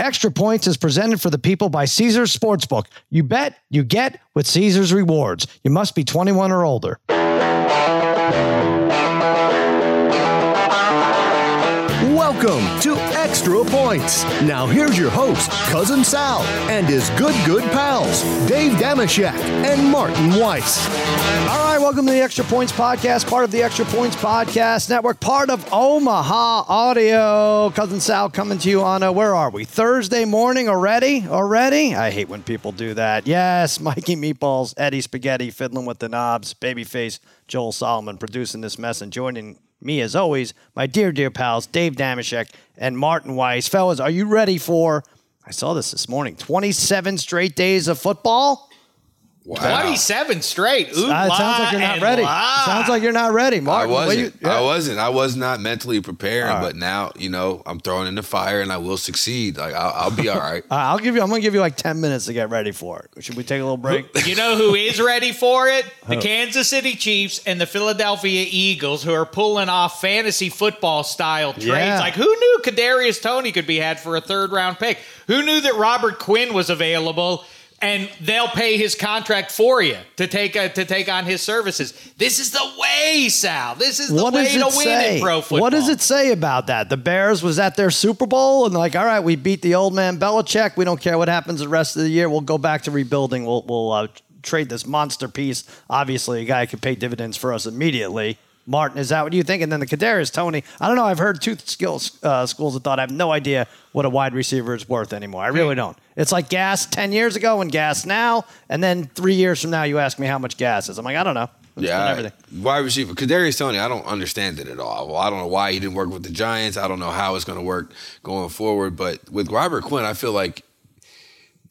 Extra Points is presented for the people by Caesar's Sportsbook. You bet, you get with Caesar's Rewards. You must be 21 or older. Welcome to Extra Points. Now here's your host, Cousin Sal, and his good pals, Dave Dameshek and Martin Weiss. All right, welcome to the Extra Points Podcast, part of the Extra Points Podcast Network, part of Omaha Audio. Cousin Sal coming to you on, where are we? Thursday morning already? I hate when people do that. Yes, Mikey Meatballs, Eddie Spaghetti, fiddling with the knobs, Babyface, Joel Solomon producing this mess and joining me, as always, my dear pals, Dave Dameshek and Martin Weiss. Fellas, are you ready for, I saw this morning, 27 straight days of football? Wow. 27 straight. Ooh, it sounds like you're not ready. Sounds like you're not ready, Martin. I wasn't. I was not mentally prepared, but now, you know, I'm thrown in the fire and I will succeed. Like I'll be all right. I'm going to give you like 10 minutes to get ready for it. Should we take a little break? You know who is ready for it? The Kansas City Chiefs and the Philadelphia Eagles, who are pulling off fantasy football style trades. Yeah. Like, who knew Kadarius Toney could be had for a third-round pick? Who knew that Robert Quinn was available? And they'll pay his contract for you to take on his services. This is the way, Sal. This is the way to win in pro football. What does it say about that? The Bears was at their Super Bowl, and like, all right, we beat the old man Belichick. We don't care what happens the rest of the year. We'll go back to rebuilding. We'll trade this monster piece. Obviously, a guy could pay dividends for us immediately. Martin, is that what you think? And then the Kadarius Toney. I don't know. I've heard two schools of thought. I have no idea what a wide receiver is worth anymore. I really don't. It's like gas 10 years ago and gas now. And then 3 years from now, you ask me how much gas is. I'm like, I don't know. Wide receiver. Kadarius Toney, I don't understand it at all. Well, I don't know why he didn't work with the Giants. I don't know how it's going to work going forward. But with Robert Quinn, I feel like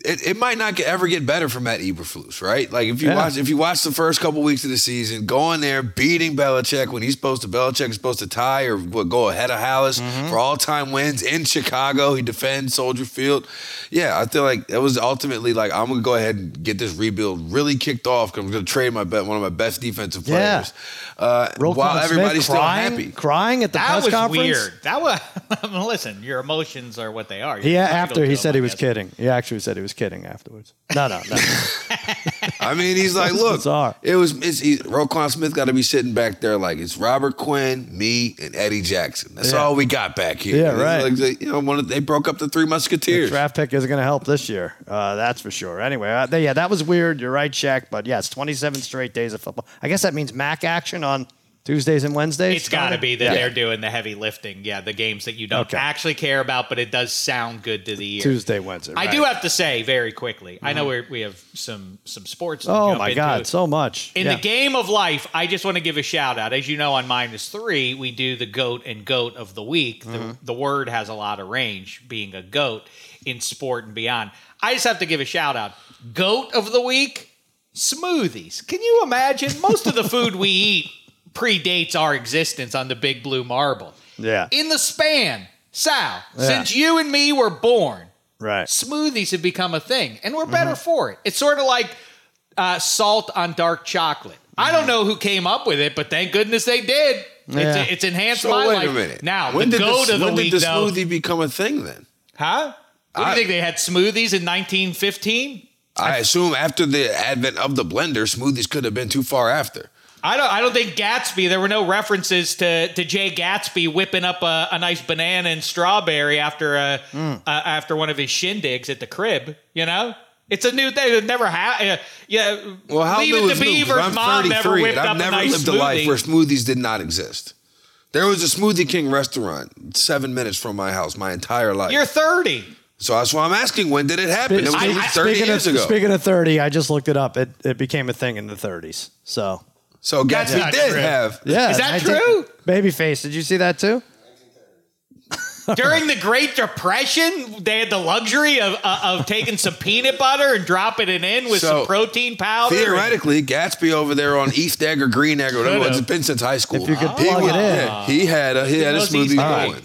It might not ever get better for Matt Eberflus, right? Like if you watch the first couple weeks of the season, going there beating Belichick when Belichick is supposed to tie or go ahead of Hallis for all-time wins in Chicago. He defends Soldier Field. Yeah, I feel like it was ultimately like I'm gonna go ahead and get this rebuild really kicked off because I'm gonna trade one of my best defensive players. Yeah. While everybody's still happy, crying at the press conference. That was weird. Listen, your emotions are what they are. Yeah, after he said he was kidding. He actually said he was kidding afterwards. No. I mean, he's like, look, Roquan Smith got to be sitting back there like it's Robert Quinn, me, and Eddie Jackson. That's all we got back here. Yeah, right. Like, you know, they broke up the Three Musketeers. The draft pick isn't going to help this year. That's for sure. Anyway, that was weird. You're right, Shaq. But yeah, it's 27 straight days of football. I guess that means MAC action on Tuesdays and Wednesdays? It's got to be that they're doing the heavy lifting. Yeah, the games that you don't actually care about, but it does sound good to the ear. Tuesday, Wednesday. I do have to say very quickly, I know we have some sports to jump into. God, so much. In the game of life, I just want to give a shout out. As you know, on -3, we do the GOAT and GOAT of the week. The word has a lot of range, being a GOAT in sport and beyond. I just have to give a shout out. GOAT of the week, smoothies. Can you imagine? Most of the food we eat predates our existence on the Big Blue Marble. Yeah. In the span, Sal, since you and me were born, smoothies have become a thing, and we're better for it. It's sort of like salt on dark chocolate. I don't know who came up with it, but thank goodness they did. Yeah. It's enhanced my life. Wait a minute. Now, when did the smoothie become a thing then? Huh? Do you think they had smoothies in 1915? I assume after the advent of the blender, smoothies could have been too far after. I don't think Gatsby, there were no references to Jay Gatsby whipping up a nice banana and strawberry after one of his shindigs at the crib, you know? It's a new thing. It never happened. Yeah. Well, how Leave it to Beaver's mom never whipped up a nice smoothie. I've never lived a life where smoothies did not exist. There was a Smoothie King restaurant 7 minutes from my house my entire life. You're 30. So that's why I'm asking, when did it happen? It was over 30 years ago. Speaking of 30, I just looked it up. It became a thing in the 30s, so... So Gatsby did have. Yeah, is that true? Babyface, did you see that too? During the Great Depression, they had the luxury of taking some peanut butter and dropping it in with some protein powder. Theoretically, Gatsby over there on East Egg or Green Egg or whatever, it's been since high school. If you could plug it in. He had a smoothie going.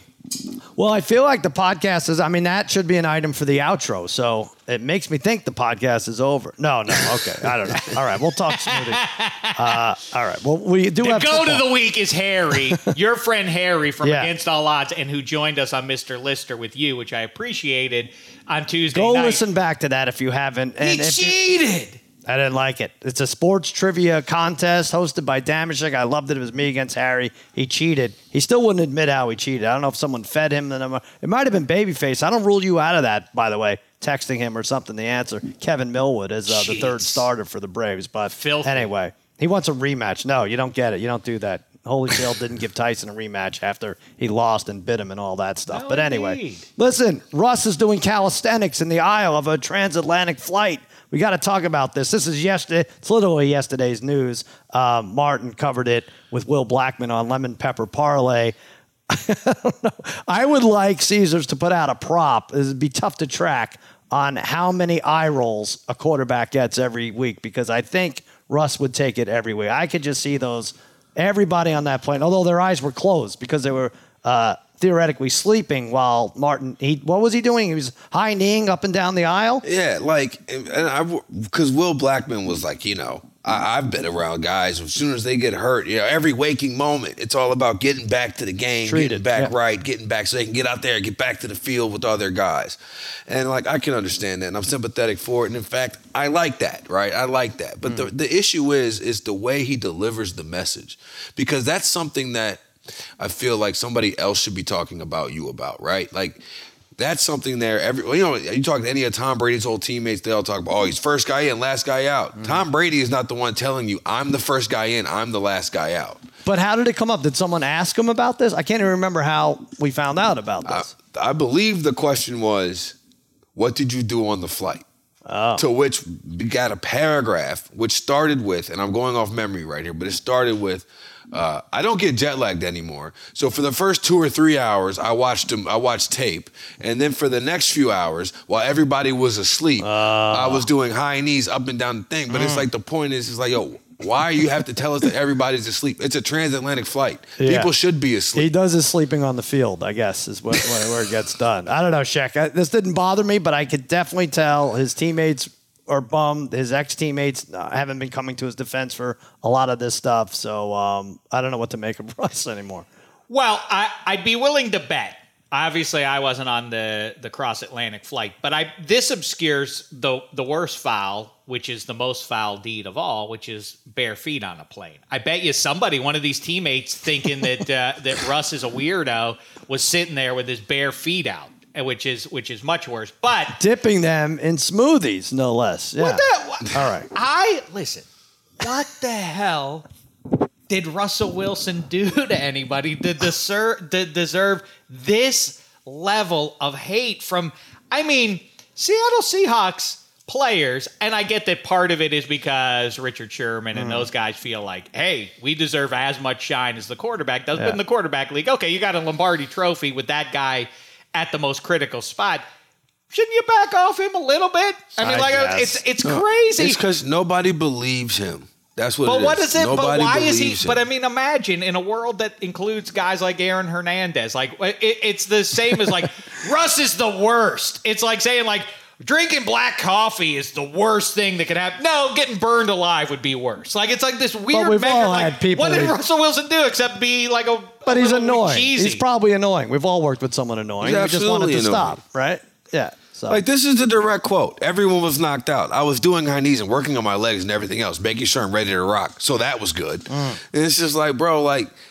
Well, I feel like the podcast is, I mean, that should be an item for the outro. So it makes me think the podcast is over. No. Okay. I don't know. All right. We'll talk smoothie. All right. Well, we do have to go to the week is Harry, your friend Harry from Against All Odds, and who joined us on Mr. Lister with you, which I appreciated on Tuesday night. Go listen back to that if you haven't. And he cheated. I didn't like it. It's a sports trivia contest hosted by Dameshek. I loved it. It was me against Harry. He cheated. He still wouldn't admit how he cheated. I don't know if someone fed him the number. It might have been Babyface. I don't rule you out of that, by the way. Texting him or something, the answer. Kevin Millwood is the third starter for the Braves. But filthy. Anyway, he wants a rematch. No, you don't get it. You don't do that. Holyfield didn't give Tyson a rematch after he lost and bit him and all that stuff. No, but anyway, listen, Russ is doing calisthenics in the aisle of a transatlantic flight. We got to talk about this. This is yesterday. It's literally yesterday's news. Martin covered it with Will Blackmon on Lemon Pepper Parlay. I don't know. I would like Caesars to put out a prop. It would be tough to track on how many eye rolls a quarterback gets every week, because I think Russ would take it every week. I could just see those. Everybody on that plane, although their eyes were closed because they were theoretically sleeping while Martin, what was he doing? He was high-kneeing up and down the aisle? Yeah, because Will Blackmon was like, you know, I've been around guys, as soon as they get hurt, you know, every waking moment, it's all about getting back to the game, getting back right, getting back so they can get out there, get back to the field with all their guys. And, I can understand that, and I'm sympathetic for it. And, in fact, I like that, right? I like that. But the issue is the way he delivers the message, because that's something that I feel like somebody else should be talking about you about, right? That's something there. You talk to any of Tom Brady's old teammates, they all talk about, he's first guy in, last guy out. Mm-hmm. Tom Brady is not the one telling you, I'm the first guy in, I'm the last guy out. But how did it come up? Did someone ask him about this? I can't even remember how we found out about this. I believe the question was, what did you do on the flight? Oh. To which we got a paragraph, which started with, and I'm going off memory right here, but it started with, I don't get jet lagged anymore. So for the first 2 or 3 hours, I watched tape. And then for the next few hours, while everybody was asleep, I was doing high knees up and down the thing. But it's the point is, yo, why you have to tell us that everybody's asleep? It's a transatlantic flight. Yeah. People should be asleep. He does his sleeping on the field, I guess, is where it gets done. I don't know, Shaq. This didn't bother me, but I could definitely tell his teammates are bummed. His ex-teammates haven't been coming to his defense for a lot of this stuff. So I don't know what to make of Russ anymore. Well, I'd be willing to bet. Obviously, I wasn't on the cross-Atlantic flight, but this obscures the worst foul, which is the most foul deed of all, which is bare feet on a plane. I bet you somebody, one of these teammates, thinking that Russ is a weirdo, was sitting there with his bare feet out, which is much worse. But dipping them in smoothies, no less. Yeah. All right. Listen. What the hell did Russell Wilson do to anybody to deserve this level of hate from, Seattle Seahawks players? And I get that part of it is because Richard Sherman and those guys feel like, hey, we deserve as much shine as the quarterback does. But in the quarterback league, okay, you got a Lombardi trophy with that guy at the most critical spot. Shouldn't you back off him a little bit? It's crazy. It's because nobody believes him. That's what it is. Nobody believes him. But imagine in a world that includes guys like Aaron Hernandez. It's the same as Russ is the worst. It's like saying drinking black coffee is the worst thing that could happen. No, getting burned alive would be worse. It's like this weird. But we've all had people. What did Russell Wilson do except be like a? But he's annoying. Cheesy. He's probably annoying. We've all worked with someone annoying. We just wanted to stop, right? Yeah. So. This is the direct quote. Everyone was knocked out. I was doing high knees and working on my legs and everything else, making sure I'm ready to rock. So that was good. And it's just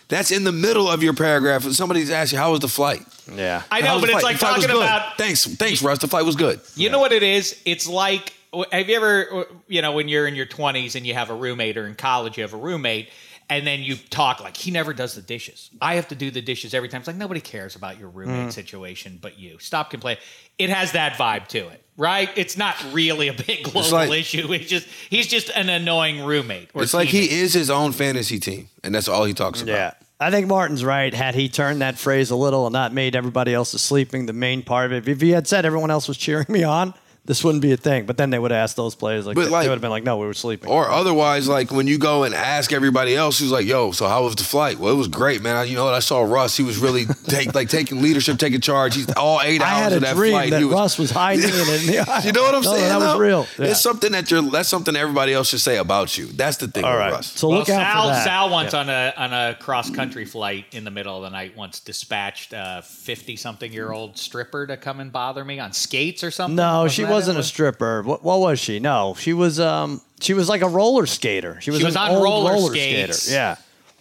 that's in the middle of your paragraph. And somebody's asking, how was the flight? Yeah. I know, but it's like talking about... Thanks, Russ. The flight was good. You know what it is? It's like, have you ever, when you're in your 20s and you have a roommate, or in college you have a roommate, and then you talk he never does the dishes. I have to do the dishes every time. It's nobody cares about your roommate situation but you. Stop complaining. It has that vibe to it, right? It's not really a big global issue. It's just he's just an annoying roommate. It's like he is his own fantasy team, and that's all he talks about. Yeah. I think Martin's right. Had he turned that phrase a little and not made everybody else is sleeping the main part of it, if he had said everyone else was cheering me on, this wouldn't be a thing. But then they would have asked those players. They would have been like, no, we were sleeping. Or otherwise, like when you go and ask everybody else who's like, yo, so how was the flight? Well, it was great, man. I saw Russ. He was really taking leadership, taking charge. He's all 8 hours of that flight. I had a dream that Russ was hiding in the aisle. You know what I'm saying? That was real. Yeah. It's something that's something everybody else should say about you. That's the thing with Russ. So look out for that. Sal once on a cross-country flight in the middle of the night once dispatched a 50-something-year-old stripper to come and bother me on skates or something. No, she wasn't a stripper. What was she? No, she was like a roller skater. She was on roller skates. Yeah.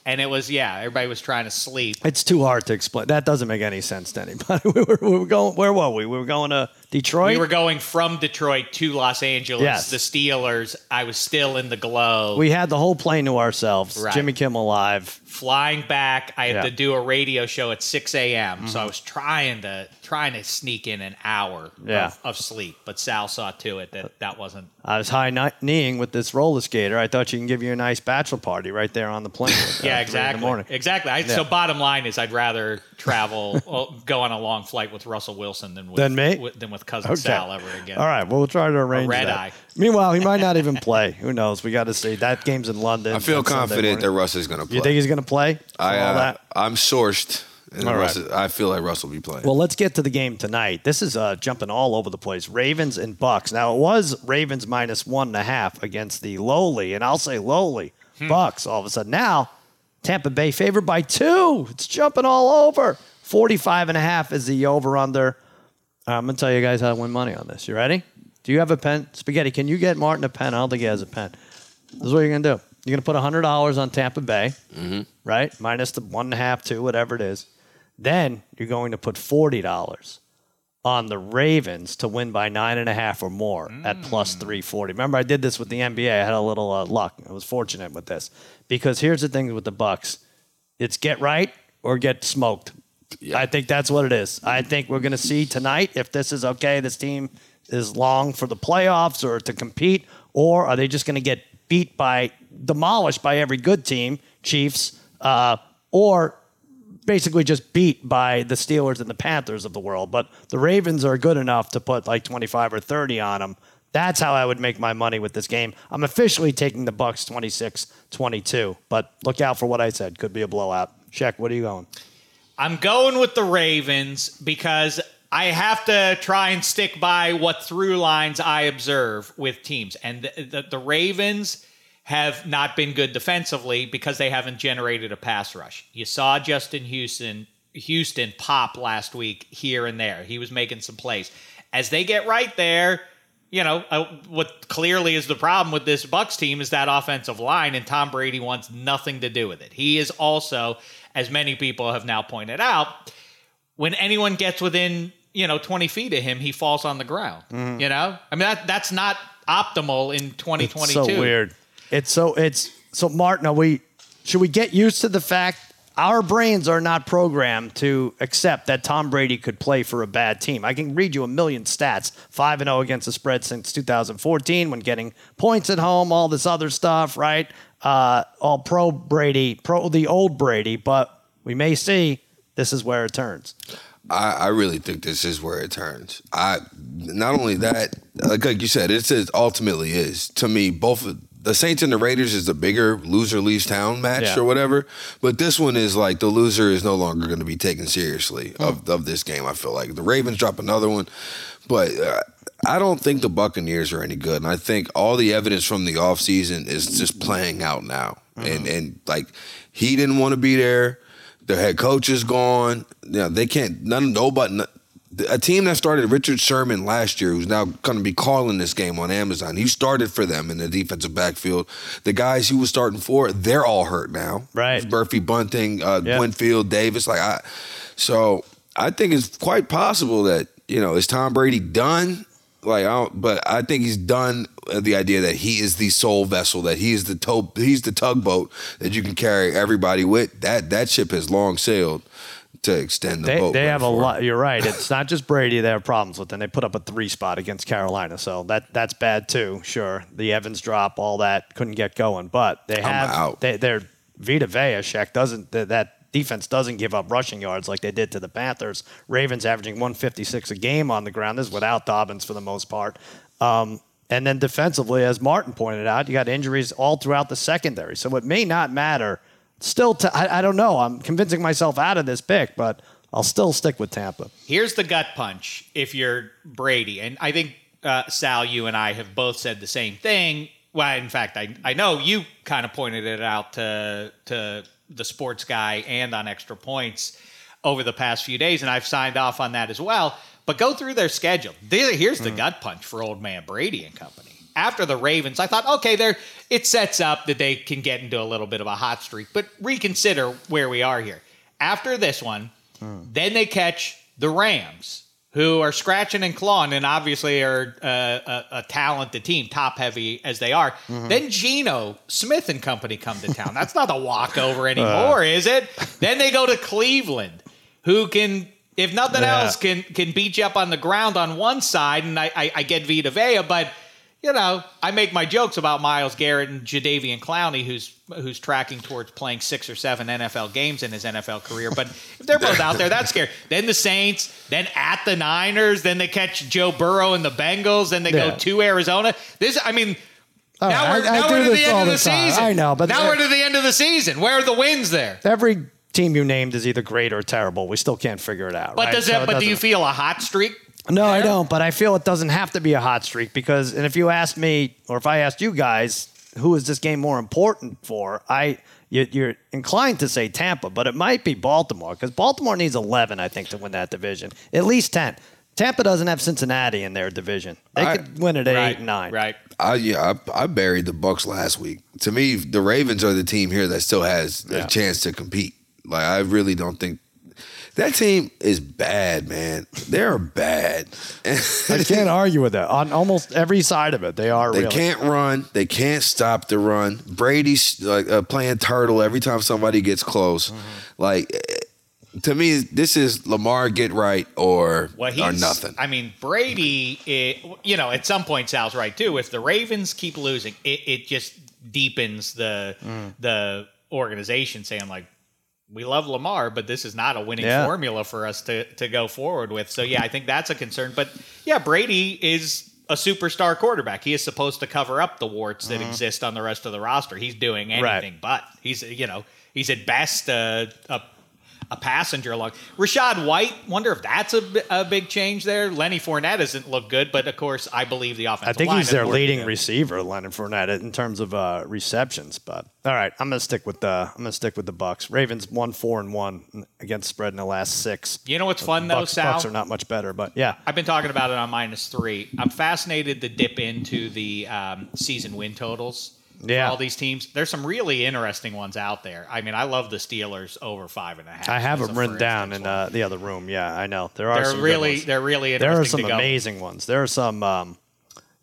And it was, everybody was trying to sleep. It's too hard to explain. That doesn't make any sense to anybody. We were going, where were we? We were going to Detroit? We were going from Detroit to Los Angeles, the Steelers. I was still in the glow. We had the whole plane to ourselves, right. Jimmy Kimmel Live. Flying back, I had to do a radio show at 6 a.m., so I was trying to sneak in an hour of sleep, but Sal saw to it that wasn't. I was high-kneeing with this roller skater. I thought she can give you a nice bachelor party right there on the plane. Exactly. So bottom line is I'd rather go on a long flight with Russell Wilson than with Cousin Sal ever again. All right, well, we'll try to arrange red that. Eye. Meanwhile, he might not even play. Who knows? We got to see. That game's in London. I feel confident that Russ is going to play. You think he's going to play? I'm sourced. I feel like Russ will be playing. Well, let's get to the game tonight. This is jumping all over the place. Ravens and Bucks. Now, it was Ravens minus 1.5 against the lowly, and I'll say lowly, Bucks. All of a sudden now, Tampa Bay favored by 2. It's jumping all over. 45.5 is the over-under. I'm going to tell you guys how to win money on this. You ready? Do you have a pen? Spaghetti, can you get Martin a pen? I don't think he has a pen. This is what you're going to do. You're going to put $100 on Tampa Bay, right? Minus the 1.5, 2, whatever it is. Then you're going to put $40 on the Ravens to win by 9.5 or more at plus 340. Remember, I did this with the NBA. I had a little luck. I was fortunate with this because here's the thing with the Bucks: it's get right or get smoked. Yeah. I think that's what it is. I think we're going to see tonight if this is okay. This team is long for the playoffs or to compete, or are they just going to get demolished by every good team, Chiefs, or basically just beat by the Steelers and the Panthers of the world. But the Ravens are good enough to put like 25 or 30 on them. That's how I would make my money with this game. I'm officially taking the Bucks 26-22, but look out for what I said. Could be a blowout. Shaq, what are you going? I'm going with the Ravens because I have to try and stick by what through lines I observe with teams. And the Ravens have not been good defensively because they haven't generated a pass rush. You saw Justin Houston pop last week here and there. He was making some plays. As they get right there, what clearly is the problem with this Bucs team is that offensive line, and Tom Brady wants nothing to do with it. He is also, as many people have now pointed out, when anyone gets within 20 feet of him, he falls on the ground. You know, I mean that's not optimal in 2022. It's so weird. It's so Martin. Should we get used to the fact our brains are not programmed to accept that Tom Brady could play for a bad team? I can read you a million stats: 5-0 against the spread since 2014, when getting points at home, all this other stuff, right? All pro Brady, pro the old Brady, but we may see. This is where it turns. I really think this is where it turns. Not only that, like you said, it ultimately is. To me, both the Saints and the Raiders is the bigger loser leaves town match or whatever. But this one is like the loser is no longer going to be taken seriously of this game, I feel like. The Ravens drop another one. But I don't think the Buccaneers are any good. And I think all the evidence from the offseason is just playing out now. And like he didn't want to be there. Their head coach is gone. They can't. A team that started Richard Sherman last year, who's now going to be calling this game on Amazon, he started for them in the defensive backfield. The guys he was starting for, they're all hurt now. Right. Murphy, Bunting, Winfield, Davis. So I think it's quite possible that is Tom Brady done? But I think he's done the idea that he is the sole vessel, that he is he's the tugboat that you can carry everybody with. That ship has long sailed to extend the boat. They have a lot. You're right. It's not just Brady they have problems with, and they put up a 3 spot against Carolina, so that's bad too. Sure, the Evans drop, all that couldn't get going, but they have. They're Vita Vea. Shaq doesn't that defense doesn't give up rushing yards like they did to the Panthers. Ravens averaging 156 a game on the ground. This is without Dobbins for the most part. And then defensively, as Martin pointed out, you got injuries all throughout the secondary. So it may not matter. Still, I don't know. I'm convincing myself out of this pick, but I'll still stick with Tampa. Here's the gut punch if you're Brady. And I think, Sal, you and I have both said the same thing. Well, in fact, I know you kind of pointed it out to the sports guy and on Extra Points over the past few days, and I've signed off on that as well. But go through their schedule. Here's the gut punch for old man Brady and company. After the Ravens, I thought, okay, it sets up that they can get into a little bit of a hot streak, but reconsider where we are here. After this one, then they catch the Rams, who are scratching and clawing and obviously are a talented team, top-heavy as they are. Mm-hmm. Then Geno Smith and company come to town. That's not a walkover anymore, is it? Then they go to Cleveland, who can... if nothing else, can beat you up on the ground on one side, and I get Vita Vea, but, you know, I make my jokes about Myles Garrett and Jadeveon Clowney, who's tracking towards playing 6 or 7 NFL games in his NFL career, but if they're both out there, that's scary. Then the Saints, then at the Niners, then they catch Joe Burrow and the Bengals, then they go to Arizona. Now we're to the end of the season. I know, but now we're to the end of the season. Where are the wins there? Every team you named is either great or terrible. We still can't figure it out. But right? Do you feel a hot streak? No, there? I don't. But I feel it doesn't have to be a hot streak because, and if you asked me, or if I asked you guys, who is this game more important for? You're inclined to say Tampa, but it might be Baltimore because Baltimore needs 11, I think, to win that division. At least 10. Tampa doesn't have Cincinnati in their division. They could win it at 8 and 9. Right. I buried the Bucs last week. To me, the Ravens are the team here that still has a chance to compete. Like, I really don't think that team is bad, man. They're bad. I can't argue with that. On almost every side of it, they are. They can't run. They can't stop the run. Brady's like playing turtle every time somebody gets close. Mm-hmm. Like, to me, this is Lamar get right or nothing. I mean, Brady, at some point, Sal's right too. If the Ravens keep losing, it just deepens the organization saying like, we love Lamar, but this is not a winning formula for us to go forward with. So, I think that's a concern. But, Brady is a superstar quarterback. He is supposed to cover up the warts that exist on the rest of the roster. He's doing anything but. He's, he's at best a passenger along. Rashad White, wonder if that's a big change there. Lenny Fournette doesn't look good, but of course, I believe the offensive line. I think he's their leading receiver, Lenny Fournette, in terms of receptions. But all right, I'm gonna stick with the Bucs. Ravens won 4-1 against spread in the last 6. You know what's fun though, Sal? Bucs are not much better, but I've been talking about it on -3. I'm fascinated to dip into the season win totals. Yeah, all these teams. There's some really interesting ones out there. I mean, I love the Steelers over 5.5. I have them written down in the other room. Yeah, I know there are some really interesting. There are some amazing ones. There are some.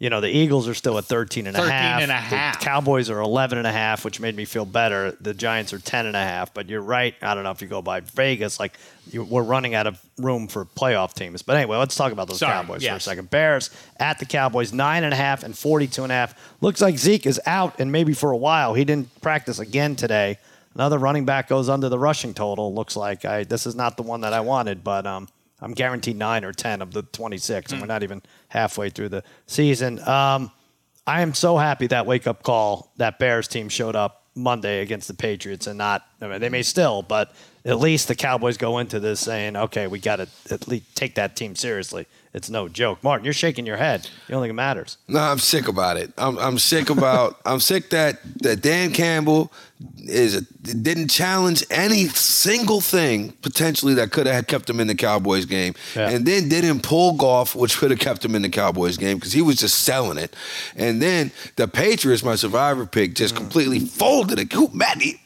The Eagles are still at 13.5. The Cowboys are 11.5, which made me feel better. The Giants are 10.5. But you're right. I don't know if you go by Vegas. Like we're running out of room for playoff teams. But anyway, let's talk about those Cowboys for a second. Bears at the Cowboys, 9.5 and 42.5. Looks like Zeke is out and maybe for a while. He didn't practice again today. Another running back goes under the rushing total. Looks like this is not the one that I wanted, but I'm guaranteed 9 or 10 of the 26, and we're not even halfway through the season. I am so happy that wake-up call, that Bears team showed up Monday against the Patriots and they may still, but at least the Cowboys go into this saying, okay, we got to at least take that team seriously. It's no joke. Martin, you're shaking your head. You don't think it matters. No, I'm sick about it. I'm sick that Dan Campbell didn't challenge any single thing potentially that could have kept him in the Cowboys game. Yeah. And then didn't pull Goff, which could have kept him in the Cowboys game because he was just selling it. And then the Patriots, my survivor pick, just completely folded it. Who, Matty?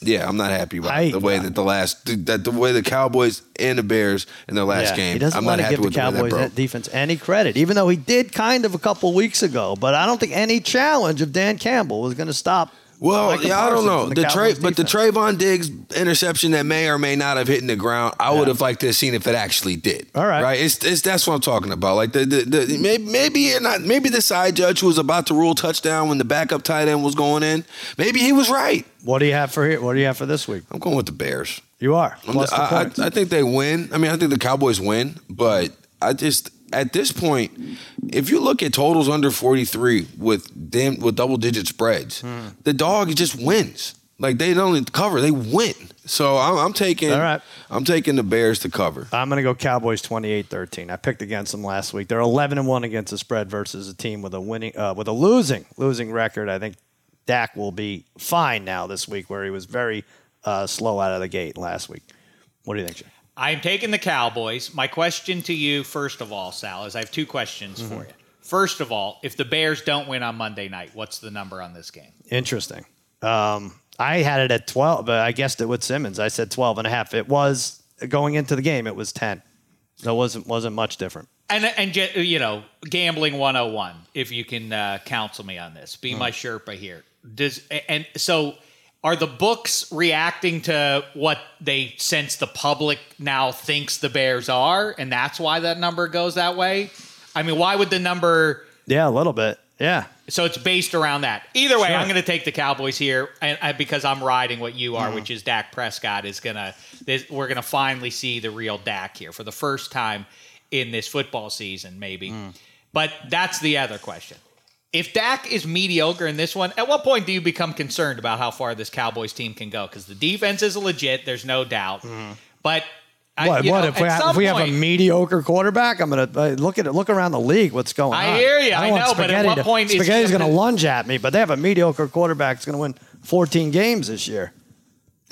Yeah, I'm not happy about the way that the Cowboys and the Bears in their last game. He doesn't want to give the Cowboys that defense any credit, even though he did kind of a couple weeks ago. But I don't think any challenge of Dan Campbell was going to stop. Well, I don't know. The Trayvon Diggs interception that may or may not have hit in the ground, I would have liked to have seen if it actually did. All right. Right? That's what I'm talking about. Like the maybe the side judge who was about to rule touchdown when the backup tight end was going in, maybe he was right. What do you have for this week? I'm going with the Bears. You are. I think they win. I mean, I think the Cowboys win, but I just at this point, if you look at totals under 43 with double digit spreads, the dog just wins. Like they don't even cover, they win. So I'm taking the Bears to cover. I'm going to go Cowboys 28-13. I picked against them last week. They're 11-1 against the spread versus a team with a losing record. I think Dak will be fine now this week, where he was very slow out of the gate last week. What do you think, Jay? I'm taking the Cowboys. My question to you, first of all, Sal, is I have two questions for you. First of all, if the Bears don't win on Monday night, what's the number on this game? Interesting. I had it at 12, but I guessed it with Simmons. I said 12.5. It was going into the game. It was 10. So it wasn't much different. And you know, gambling 101. If you can counsel me on this, be my Sherpa here. So are the books reacting to what they sense the public now thinks the Bears are, and that's why that number goes that way? I mean, why would the number? Yeah, a little bit. Yeah. So it's based around that. Either way, sure. I'm going to take the Cowboys here because I'm riding what you are, which is Dak Prescott is going to – we're going to finally see the real Dak here for the first time in this football season maybe. But that's the other question. If Dak is mediocre in this one, at what point do you become concerned about how far this Cowboys team can go? Because the defense is legit. There's no doubt. But – If we have a mediocre quarterback, I'm going to look around the league. What's going on? I hear you. I know, but at what point is Spaghetti's going to lunge at me? But they have a mediocre quarterback that's going to win 14 games this year.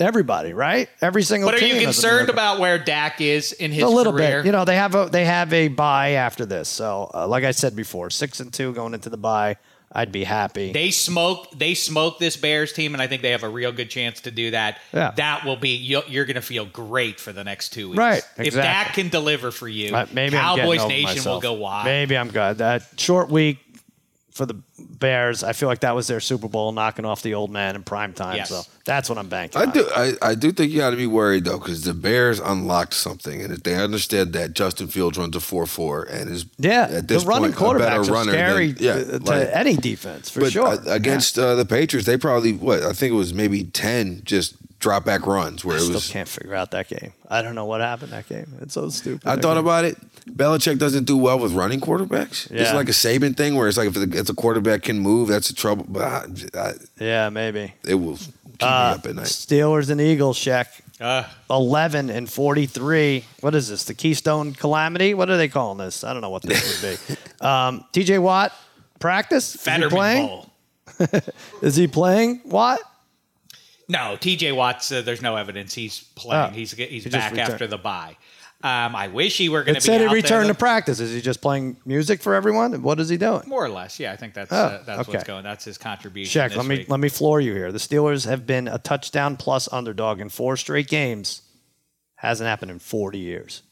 Everybody, right? Every single team. But are you concerned about where Dak is in his career? A little bit. You know, they have a bye after this. So, like I said before, 6-2 going into the bye. I'd be happy. They smoke this Bears team, and I think they have a real good chance to do that. Yeah. That will be you're going to feel great for the next 2 weeks. Right. Exactly. If Dak can deliver for you, Cowboys Nation will go wild. Maybe I'm good. That short week for the Bears, I feel like that was their Super Bowl, knocking off the old man in prime time. Yes. So that's what I'm banking on. I do think you got to be worried, though, because the Bears unlocked something. And if they understand that Justin Fields runs a 4-4 and is at this point a better runner to any defense, for sure. Against the Patriots, they probably, I think it was maybe 10 just drop back runs. I still can't figure out that game. I don't know what happened that game. It's so stupid. I thought about it. Belichick doesn't do well with running quarterbacks. Yeah. It's like a Saban thing where it's like if a quarterback can move, that's a trouble. But maybe. It will keep me up at night. Steelers and Eagles, Shaq. 11-43. What is this? The Keystone Calamity? What are they calling this? I don't know what this would be. TJ Watt, practice? Fetterman Bowl. Is he playing, Watt? No, TJ Watt, there's no evidence he's playing. He's back after the bye. I wish he were going to be out there. It said he returned to practice. Is he just playing music for everyone? What is he doing? More or less, yeah. I think that's what's going on. That's his contribution. Shaq, let me floor you here. The Steelers have been a touchdown plus underdog in 4 straight games. Hasn't happened in 40 years.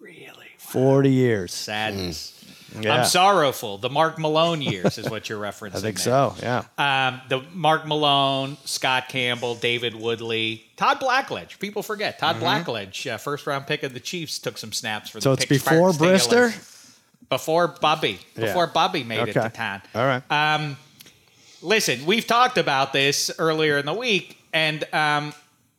Really? Wow. 40 years. Sadness. Yeah. I'm sorrowful. The Mark Malone years is what you're referencing. I think so, yeah. The Mark Malone, Scott Campbell, David Woodley, Todd Blackledge. People forget. Todd Blackledge, first-round pick of the Chiefs, took some snaps for the Pittsburgh Steelers. So it's before Brister? Before Bobby. Before Bobby made it to town. All right. Listen, we've talked about this earlier in the week, and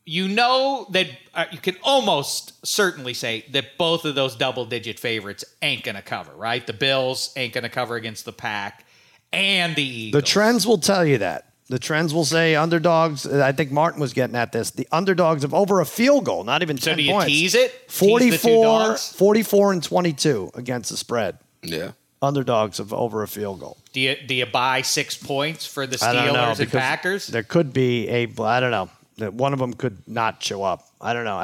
you know that you can almost certainly say that both of those double-digit favorites ain't going to cover, right? The Bills ain't going to cover against the Pack and the Eagles. The trends will tell you that. The trends will say underdogs. I think Martin was getting at this. The underdogs of over a field goal, not even 10 points. So do you tease it? 44-22 against the spread. Yeah. Underdogs of over a field goal. Do you buy 6 points for the Steelers and Packers? There could be I don't know. That one of them could not show up. I don't know.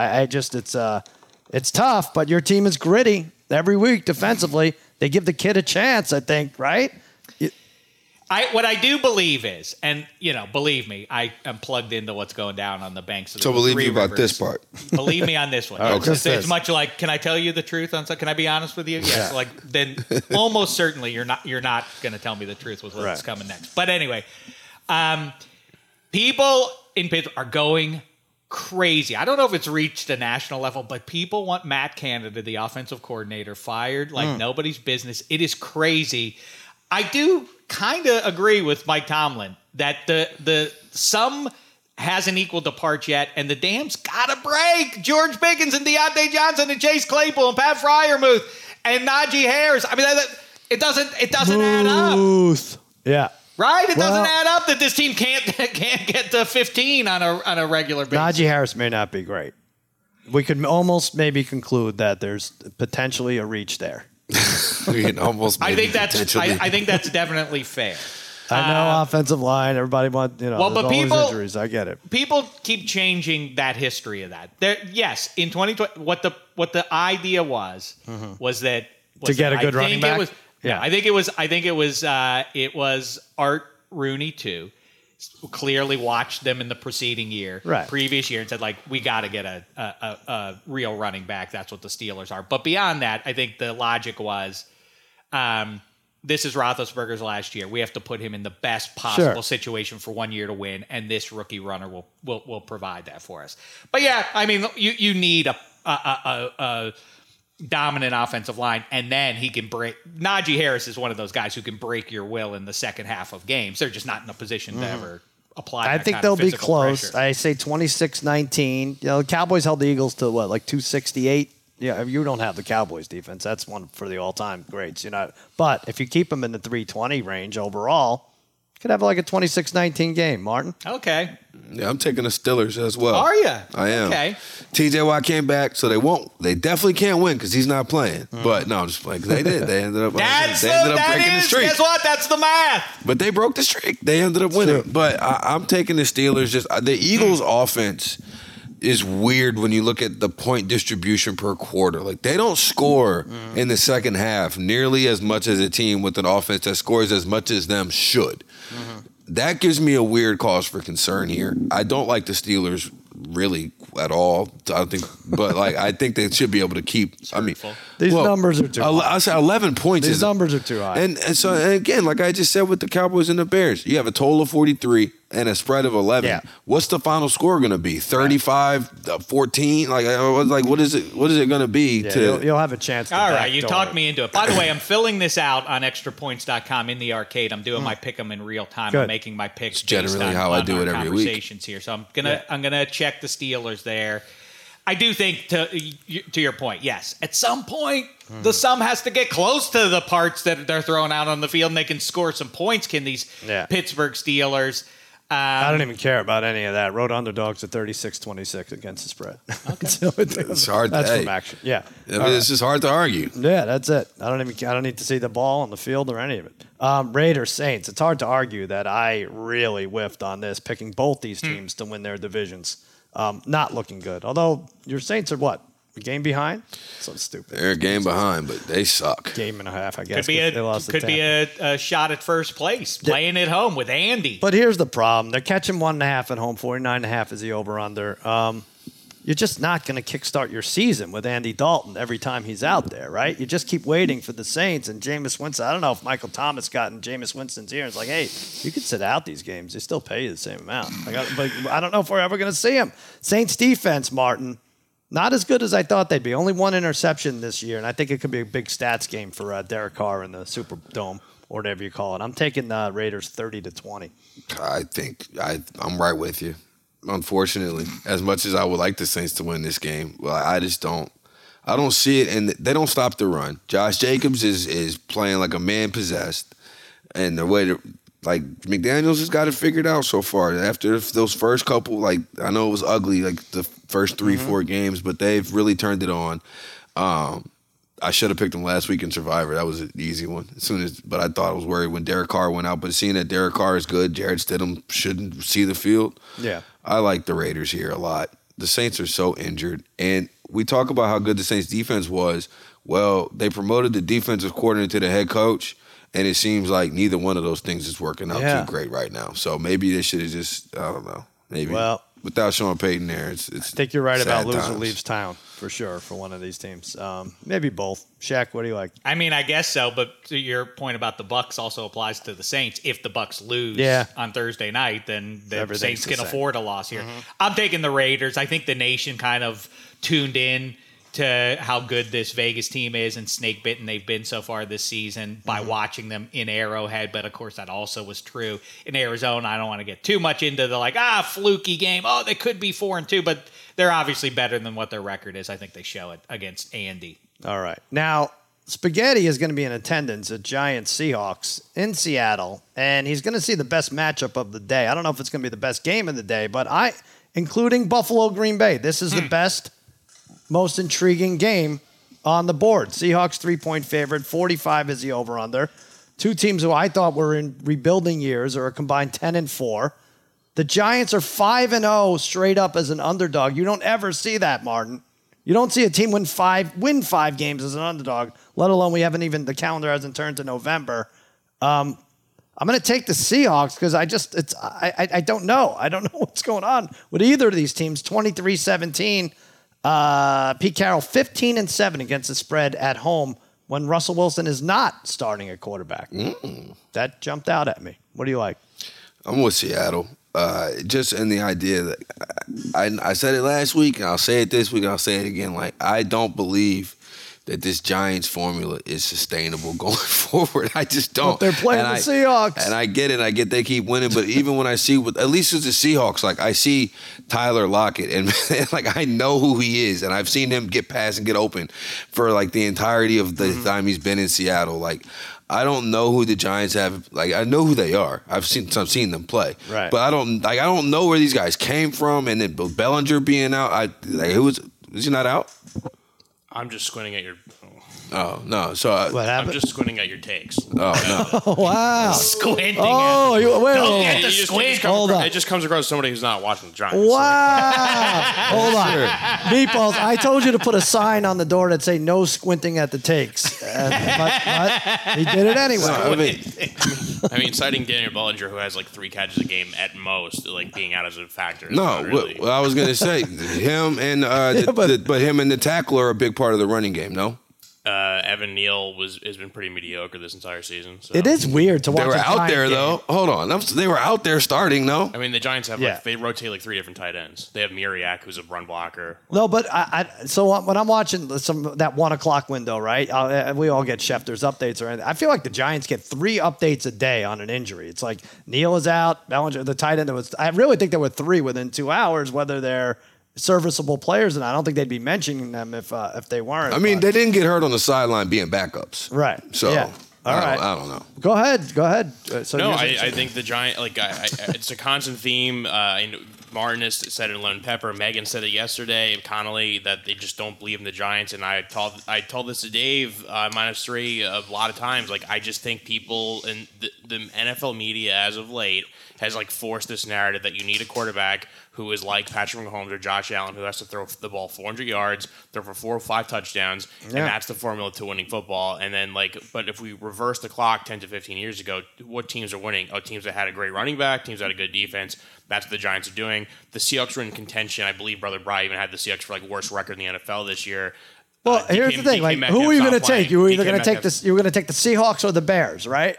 It's tough, but your team is gritty every week defensively. They give the kid a chance, I think, right? What I do believe is, and, you know, believe me, I am plugged into what's going down on the banks of the Three Rivers. So believe me about this part. Believe me on this one. Okay. It's much like, can I tell you the truth? Can I be honest with you? Yes. Yeah. Like, then almost certainly you're not going to tell me the truth with what's coming next. But anyway, people in Pittsburgh are going crazy. I don't know if it's reached a national level, but people want Matt Canada, the offensive coordinator, fired like nobody's business. It is crazy. I do kind of agree with Mike Tomlin that the some hasn't equaled the part yet, and the dam's got to break. George Pickens and Deontay Johnson and Chase Claypool and Pat Fryermuth and Najee Harris. I mean, it doesn't add up. Yeah. Right? It doesn't add up that this team can't get to 15 on a regular basis. Najee Harris may not be great. We could almost maybe conclude that there's potentially a reach there. I think that's definitely fair. I know offensive line. Everybody wants, but people, injuries. I get it. People keep changing that history of that. Yes, in 2020, what the idea was was that was to get a good running back. I think it was Art Rooney too. Clearly watched them in the preceding year, previous year, and said like, we got to get a real running back. That's what the Steelers are. But beyond that, I think the logic was. This is Roethlisberger's last year. We have to put him in the best possible situation for 1 year to win, and this rookie runner will provide that for us. But yeah, I mean, you need a dominant offensive line, and then he can break. Najee Harris is one of those guys who can break your will in the second half of games. They're just not in a position to ever apply. I think they'll be close. Pressure. I say 26-19. The Cowboys held the Eagles to what, like 268. Yeah, you don't have the Cowboys defense. That's one for the all-time greats. But if you keep them in the 320 range overall, you could have like a 26-19 game, Martin. Okay. Yeah, I'm taking the Steelers as well. Are you? I am. Okay. TJ Watt came back, so they definitely can't win because he's not playing. But no, I'm just playing because they did. They ended up breaking the streak. Guess what? That's the math. But they broke the streak. They ended up winning. But I'm taking the Steelers. Just the Eagles' offense is weird when you look at the point distribution per quarter. Like, they don't score in the second half nearly as much as a team with an offense that scores as much as them should. Mm-hmm. That gives me a weird cause for concern here. I don't like the Steelers really at all. I think they should be able to keep. It's hurtful. I mean, these numbers are too high. I said 11 points. These numbers are too high. And so again, like I just said with the Cowboys and the Bears, you have a total of 43 and a spread of 11. Yeah. What's the final score going to be? 35-14? Like what is it going to be? Yeah, you'll have a chance to. All right, you talked me into it. By the way, I'm filling this out on extrapoints.com in the arcade. I'm doing my pick 'em in real time. Good. I'm making my picks. It's generally how I do it every week. Here. So I'm going to check the Steelers there. I do think to your point, yes. At some point, the sum has to get close to the parts that they're throwing out on the field, and they can score some points. Can these Pittsburgh Steelers? I don't even care about any of that. Road underdogs at 36-26 against the spread. Okay. It's hard. That's from action. Yeah, this is hard to argue. Yeah, that's it. I don't need to see the ball on the field or any of it. Raiders Saints. It's hard to argue that I really whiffed on this, picking both these teams to win their divisions. Not looking good. Although your Saints are what? A game behind? So stupid. They're a game behind, but they suck. Game and a half, I guess. Could be a shot at first place, playing at home with Andy. But here's the problem. They're catching 1.5 at home. 49.5 is the over-under. You're just not going to kickstart your season with Andy Dalton every time he's out there, right? You just keep waiting for the Saints and Jameis Winston. I don't know if Michael Thomas got in Jameis Winston's ear and was like, hey, you could sit out these games. They still pay you the same amount. But I don't know if we're ever going to see him. Saints defense, Martin. Not as good as I thought they'd be. Only one interception this year, and I think it could be a big stats game for Derek Carr in the Superdome or whatever you call it. I'm taking the Raiders 30-20. I think I'm right with you, unfortunately. As much as I would like the Saints to win this game, well, I just don't. I don't see it, and they don't stop the run. Josh Jacobs is playing like a man possessed, and the way to like McDaniels has got it figured out so far. After those first couple, like I know it was ugly, like the first 3-4 games, but they've really turned it on. I should have picked them last week in Survivor. That was an easy one. But I thought I was worried when Derek Carr went out. But seeing that Derek Carr is good, Jared Stidham shouldn't see the field. Yeah, I like the Raiders here a lot. The Saints are so injured, and we talk about how good the Saints defense was. Well, they promoted the defensive coordinator to the head coach. And it seems like neither one of those things is working out too great right now. So maybe they should have just, I don't know. Maybe without Sean Payton there, I think you're right about loser leaves town for sure for one of these teams. Maybe both. Shaq, what do you like? I mean, I guess so. But to your point about the Bucs also applies to the Saints. If the Bucs lose on Thursday night, then the Saints can afford a loss here. Mm-hmm. I'm taking the Raiders. I think the nation kind of tuned in to how good this Vegas team is and snake bitten they've been so far this season by watching them in Arrowhead. But of course, that also was true in Arizona. I don't want to get too much into the fluky game. Oh, they could be 4-2, but they're obviously better than what their record is. I think they show it against Andy. All right. Now, Spaghetti is going to be in attendance at Giants Seahawks in Seattle, and he's going to see the best matchup of the day. I don't know if it's going to be the best game of the day, but including Buffalo Green Bay, this is the best, most intriguing game on the board. Seahawks 3-point favorite, 45 is the over-under. Two teams who I thought were in rebuilding years are a combined 10-4. The Giants are 5-0 straight up as an underdog. You don't ever see that, Martin. You don't see a team win five games as an underdog, let alone the calendar hasn't turned to November. I'm going to take the Seahawks because I don't know. I don't know what's going on with either of these teams. 23-17. Pete Carroll 15-7 against the spread at home when Russell Wilson is not starting at quarterback. That jumped out at me. What do you like? I'm with Seattle. Just in the idea that I said it last week, and I'll say it this week, and I'll say it again. I don't believe that this Giants formula is sustainable going forward. I just don't. But they're playing the Seahawks. And I get it. I get they keep winning. But even when I see, at least with the Seahawks, I see Tyler Lockett. And I know who he is. And I've seen him get past and get open for the entirety of the time he's been in Seattle. I don't know who the Giants have. I know who they are. I've seen them play. Right. But I don't know where these guys came from. And then Bellinger being out. Was he not out? I'm just squinting at your. Oh no! So what happened? I'm just squinting at your takes. Oh no! Wow! Squinting. Oh, at the squint. Hold on. It just comes across as somebody who's not watching the Giants. Wow! Hold on, sure. Meatballs. I told you to put a sign on the door that say "No squinting at the takes," but he did it anyway. Citing Daniel Bellinger, who has 3 catches a game at most, being out as a factor. No, really. Well, I was going to say him and him and the tackle are a big part of the running game. No. Evan Neal has been pretty mediocre this entire season. So. It is weird to watch. They were out there though. Hold on, they were out there starting though. I mean, the Giants have they rotate 3 different tight ends. They have Muriak, who's a run blocker. No, but so when I'm watching that 1 o'clock window, right? We all get Schefter's updates or anything. I feel like the Giants get 3 updates a day on an injury. It's like Neal is out, Bellinger, the tight end. I really think there were 3 within 2 hours, whether they're serviceable players, and I don't think they'd be mentioning them if they weren't. I mean, they didn't get hurt on the sideline being backups, right? So, yeah. I don't know. Go ahead. I think the Giants. It's a constant theme. And Martin has said it in Lone Pepper. Megan said it yesterday. Connolly, that they just don't believe in the Giants. And I told this to Dave -3 a lot of times. I just think people in the NFL media as of late has forced this narrative that you need a quarterback who is like Patrick Mahomes or Josh Allen, who has to throw the ball 400 yards, throw for 4 or 5 touchdowns, and that's the formula to winning football. And then, but if we reverse the clock 10 to 15 years ago, what teams are winning? Oh, teams that had a great running back, teams that had a good defense. That's what the Giants are doing. The Seahawks were in contention. I believe Brother Bry even had the Seahawks for worst record in the NFL this year. Well, here's the thing: who are you going to take? You were either going to take this. You were going to take the Seahawks or the Bears, right?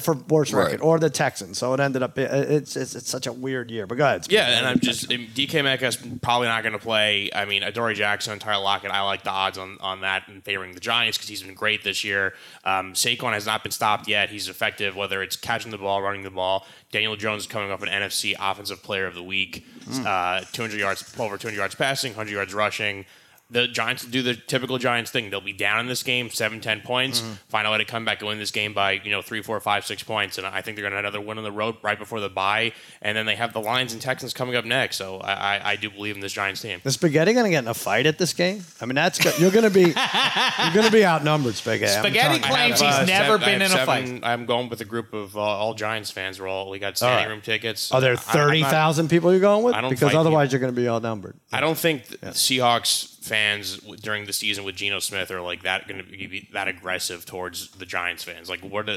For worst record, or the Texans. So it ended up. It's such a weird year. But go ahead. Yeah, and I'm just DK Metcalf's probably not going to play. I mean, Adoree Jackson, Tyler Lockett. I like the odds on that and favoring the Giants because he's been great this year. Saquon has not been stopped yet. He's effective, whether it's catching the ball, running the ball. Daniel Jones is coming off an NFC Offensive Player of the Week. 200 yards, over 200 yards passing, 100 yards rushing. The Giants do the typical Giants thing. They'll be down in this game, 7, 10 points, find a way to come back and win this game by 3, 4, 5, 6 points. And I think they're going to have another win on the road right before the bye. And then they have the Lions and Texans coming up next. So I do believe in this Giants team. Is Spaghetti going to get in a fight at this game? I mean, you're going to be outnumbered, Spaghetti. Spaghetti claims he's never been in a fight. I'm going with a group of all Giants fans. We got standing room tickets. Are there 30,000 people you're going with? Because otherwise you're going to be outnumbered. I don't think the Seahawks fans during the season with Geno Smith are that going to be that aggressive towards the Giants fans. What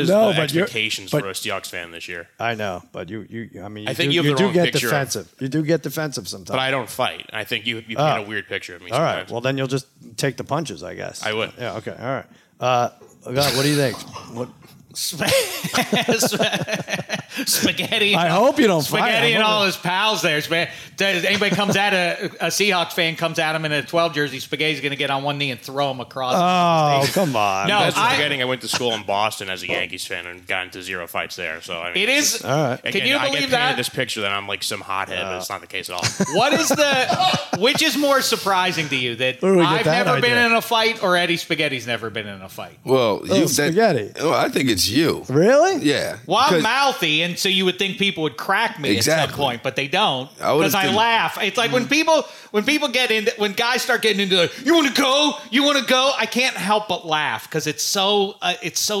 is the expectations for a Seahawks fan this year? I know, but I think you do get defensive. You do get defensive sometimes. But I don't fight. I think you paint a weird picture of me. All sometimes. Right. Well, then you'll just take the punches, I guess. I would. Yeah. Okay. All right. God, what do you think? What? Spaghetti. I hope you don't Spaghetti fight him, and all his pals there. Anybody comes at a Seahawks fan comes at him in a 12 jersey, Spaghetti's going to get on one knee and throw him across. Oh, come on. No, that's Spaghetti. I went to school in Boston as a Yankees fan and got into zero fights there. So I mean, it is. Just, all right. Again, can you believe I get that? This picture that I'm like some hothead, but it's not the case at all. What is the? Which is more surprising to you, that I've never been in a fight, or Eddie Spaghetti's never been in a fight? Well, Spaghetti. Oh, I think it's you. Really? Yeah. Well, I'm mouthy, and so you would think people would crack me at some point, but they don't, because I laugh. It's like when people get into, when guys start getting into, like, you want to go, I can't help but laugh, because it's so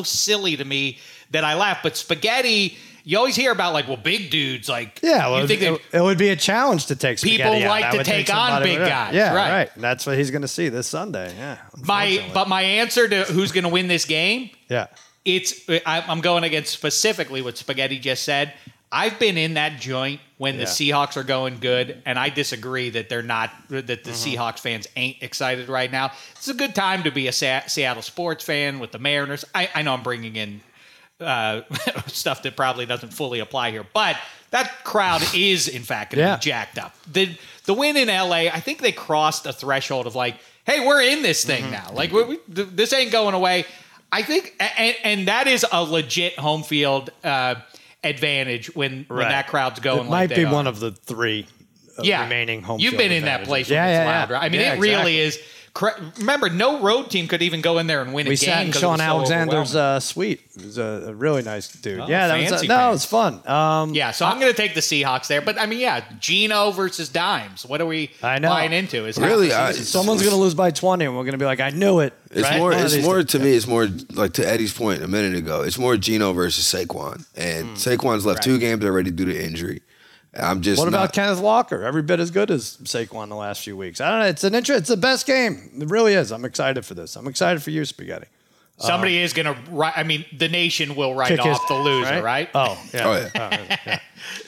silly to me that I laugh. But Spaghetti, you always hear about, like, well, big dudes, like, yeah, well, you think it would be a challenge to take Spaghetti people out. Like that to take on big guys. Yeah, right. That's what he's going to see this Sunday. Yeah. But my answer to who's going to win this game. Yeah. I'm going against specifically what Spaghetti just said. I've been in that joint when the Seahawks are going good, and I disagree that they're not, that the Seahawks fans ain't excited right now. It's a good time to be a Seattle sports fan with the Mariners. I know I'm bringing in stuff that probably doesn't fully apply here, but that crowd is, in fact, going to be jacked up. The win in L.A., I think they crossed a threshold of, like, hey, we're in this thing now. Like, this ain't going away. I think, and that is a legit home field advantage when that crowd's going. It might be one of the three remaining home. You've field been advantages. In that place when it's loud, right? I mean, it really is. Remember, no road team could even go in there and win a game. We sat in Sean Alexander's suite. He was a really nice dude. Oh, yeah, it was fun. So I'm going to take the Seahawks there. But, I mean, Geno versus Dimes. What are we buying into? Someone's going to lose by 20, and we're going to be like, I knew it. It's right? It's more, like, to Eddie's point a minute ago, it's more Geno versus Saquon. And Saquon's left two games already due to injury. What about Kenneth Walker? Every bit as good as Saquon the last few weeks. I don't know. It's the best game. It really is. I'm excited for this. I'm excited for you, Spaghetti. Somebody is going to. I mean, the nation will write off the loser, right? Oh, yeah. Oh,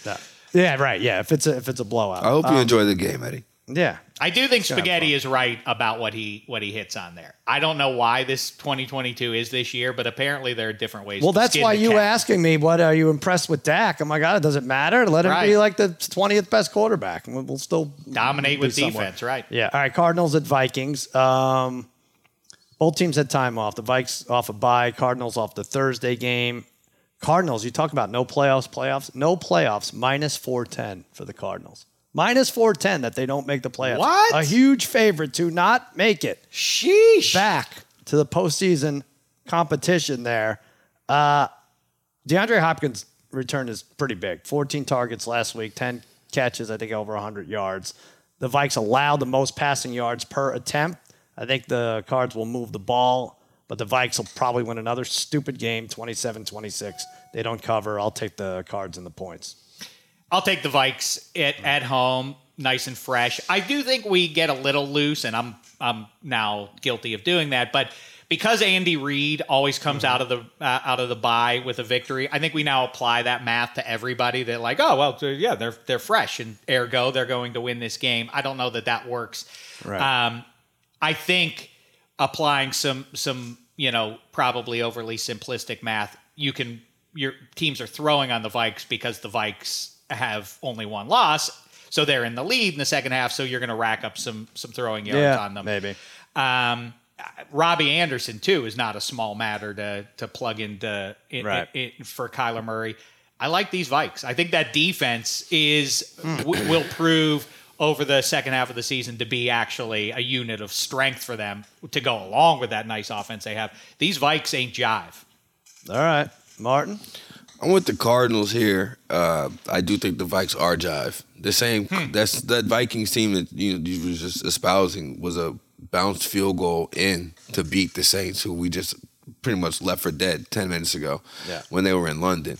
yeah. Yeah, right. Yeah, if it's a blowout. I hope you enjoy the game, Eddie. Yeah, I do think Spaghetti is right about what he hits on there. I don't know why this 2022 is this year, but apparently there are different ways. Well, that's why you asking me, what are you impressed with Dak? Oh my God, does it matter? Let him be like the 20th best quarterback, and we'll still dominate with defense, right? Yeah. All right, Cardinals at Vikings. Both teams had time off. The Vikes off a bye. Cardinals off the Thursday game. Cardinals, you talk about no playoffs. -410 for the Cardinals. -410 that they don't make the playoffs. What? A huge favorite to not make it. Sheesh. Back to the postseason competition there. DeAndre Hopkins' return is pretty big. 14 targets last week, 10 catches, I think over 100 yards. The Vikes allowed the most passing yards per attempt. I think the Cards will move the ball, but the Vikes will probably win another stupid game, 27-26. They don't cover. I'll take the Cards and the points. I'll take the Vikes at home, nice and fresh. I do think we get a little loose, and I'm now guilty of doing that. But because Andy Reid always comes out of the bye with a victory, I think we now apply that math to everybody. They're like, oh well, yeah, they're fresh, and ergo they're going to win this game. I don't know that works. Right. I think applying some probably overly simplistic math, your teams are throwing on the Vikes because the Vikes have only one loss, so they're in the lead in the second half, so you're going to rack up some throwing yards on them. Maybe. Robbie Anderson, too, is not a small matter to plug into for Kyler Murray. I like these Vikes. I think that defense will prove over the second half of the season to be actually a unit of strength for them to go along with that nice offense they have. These Vikes ain't jive. All right. Martin? I'm with the Cardinals here. I do think the Vikes are jive. The same that Vikings team that you were just espousing was a bounced field goal in to beat the Saints, who we just pretty much left for dead 10 minutes ago when they were in London.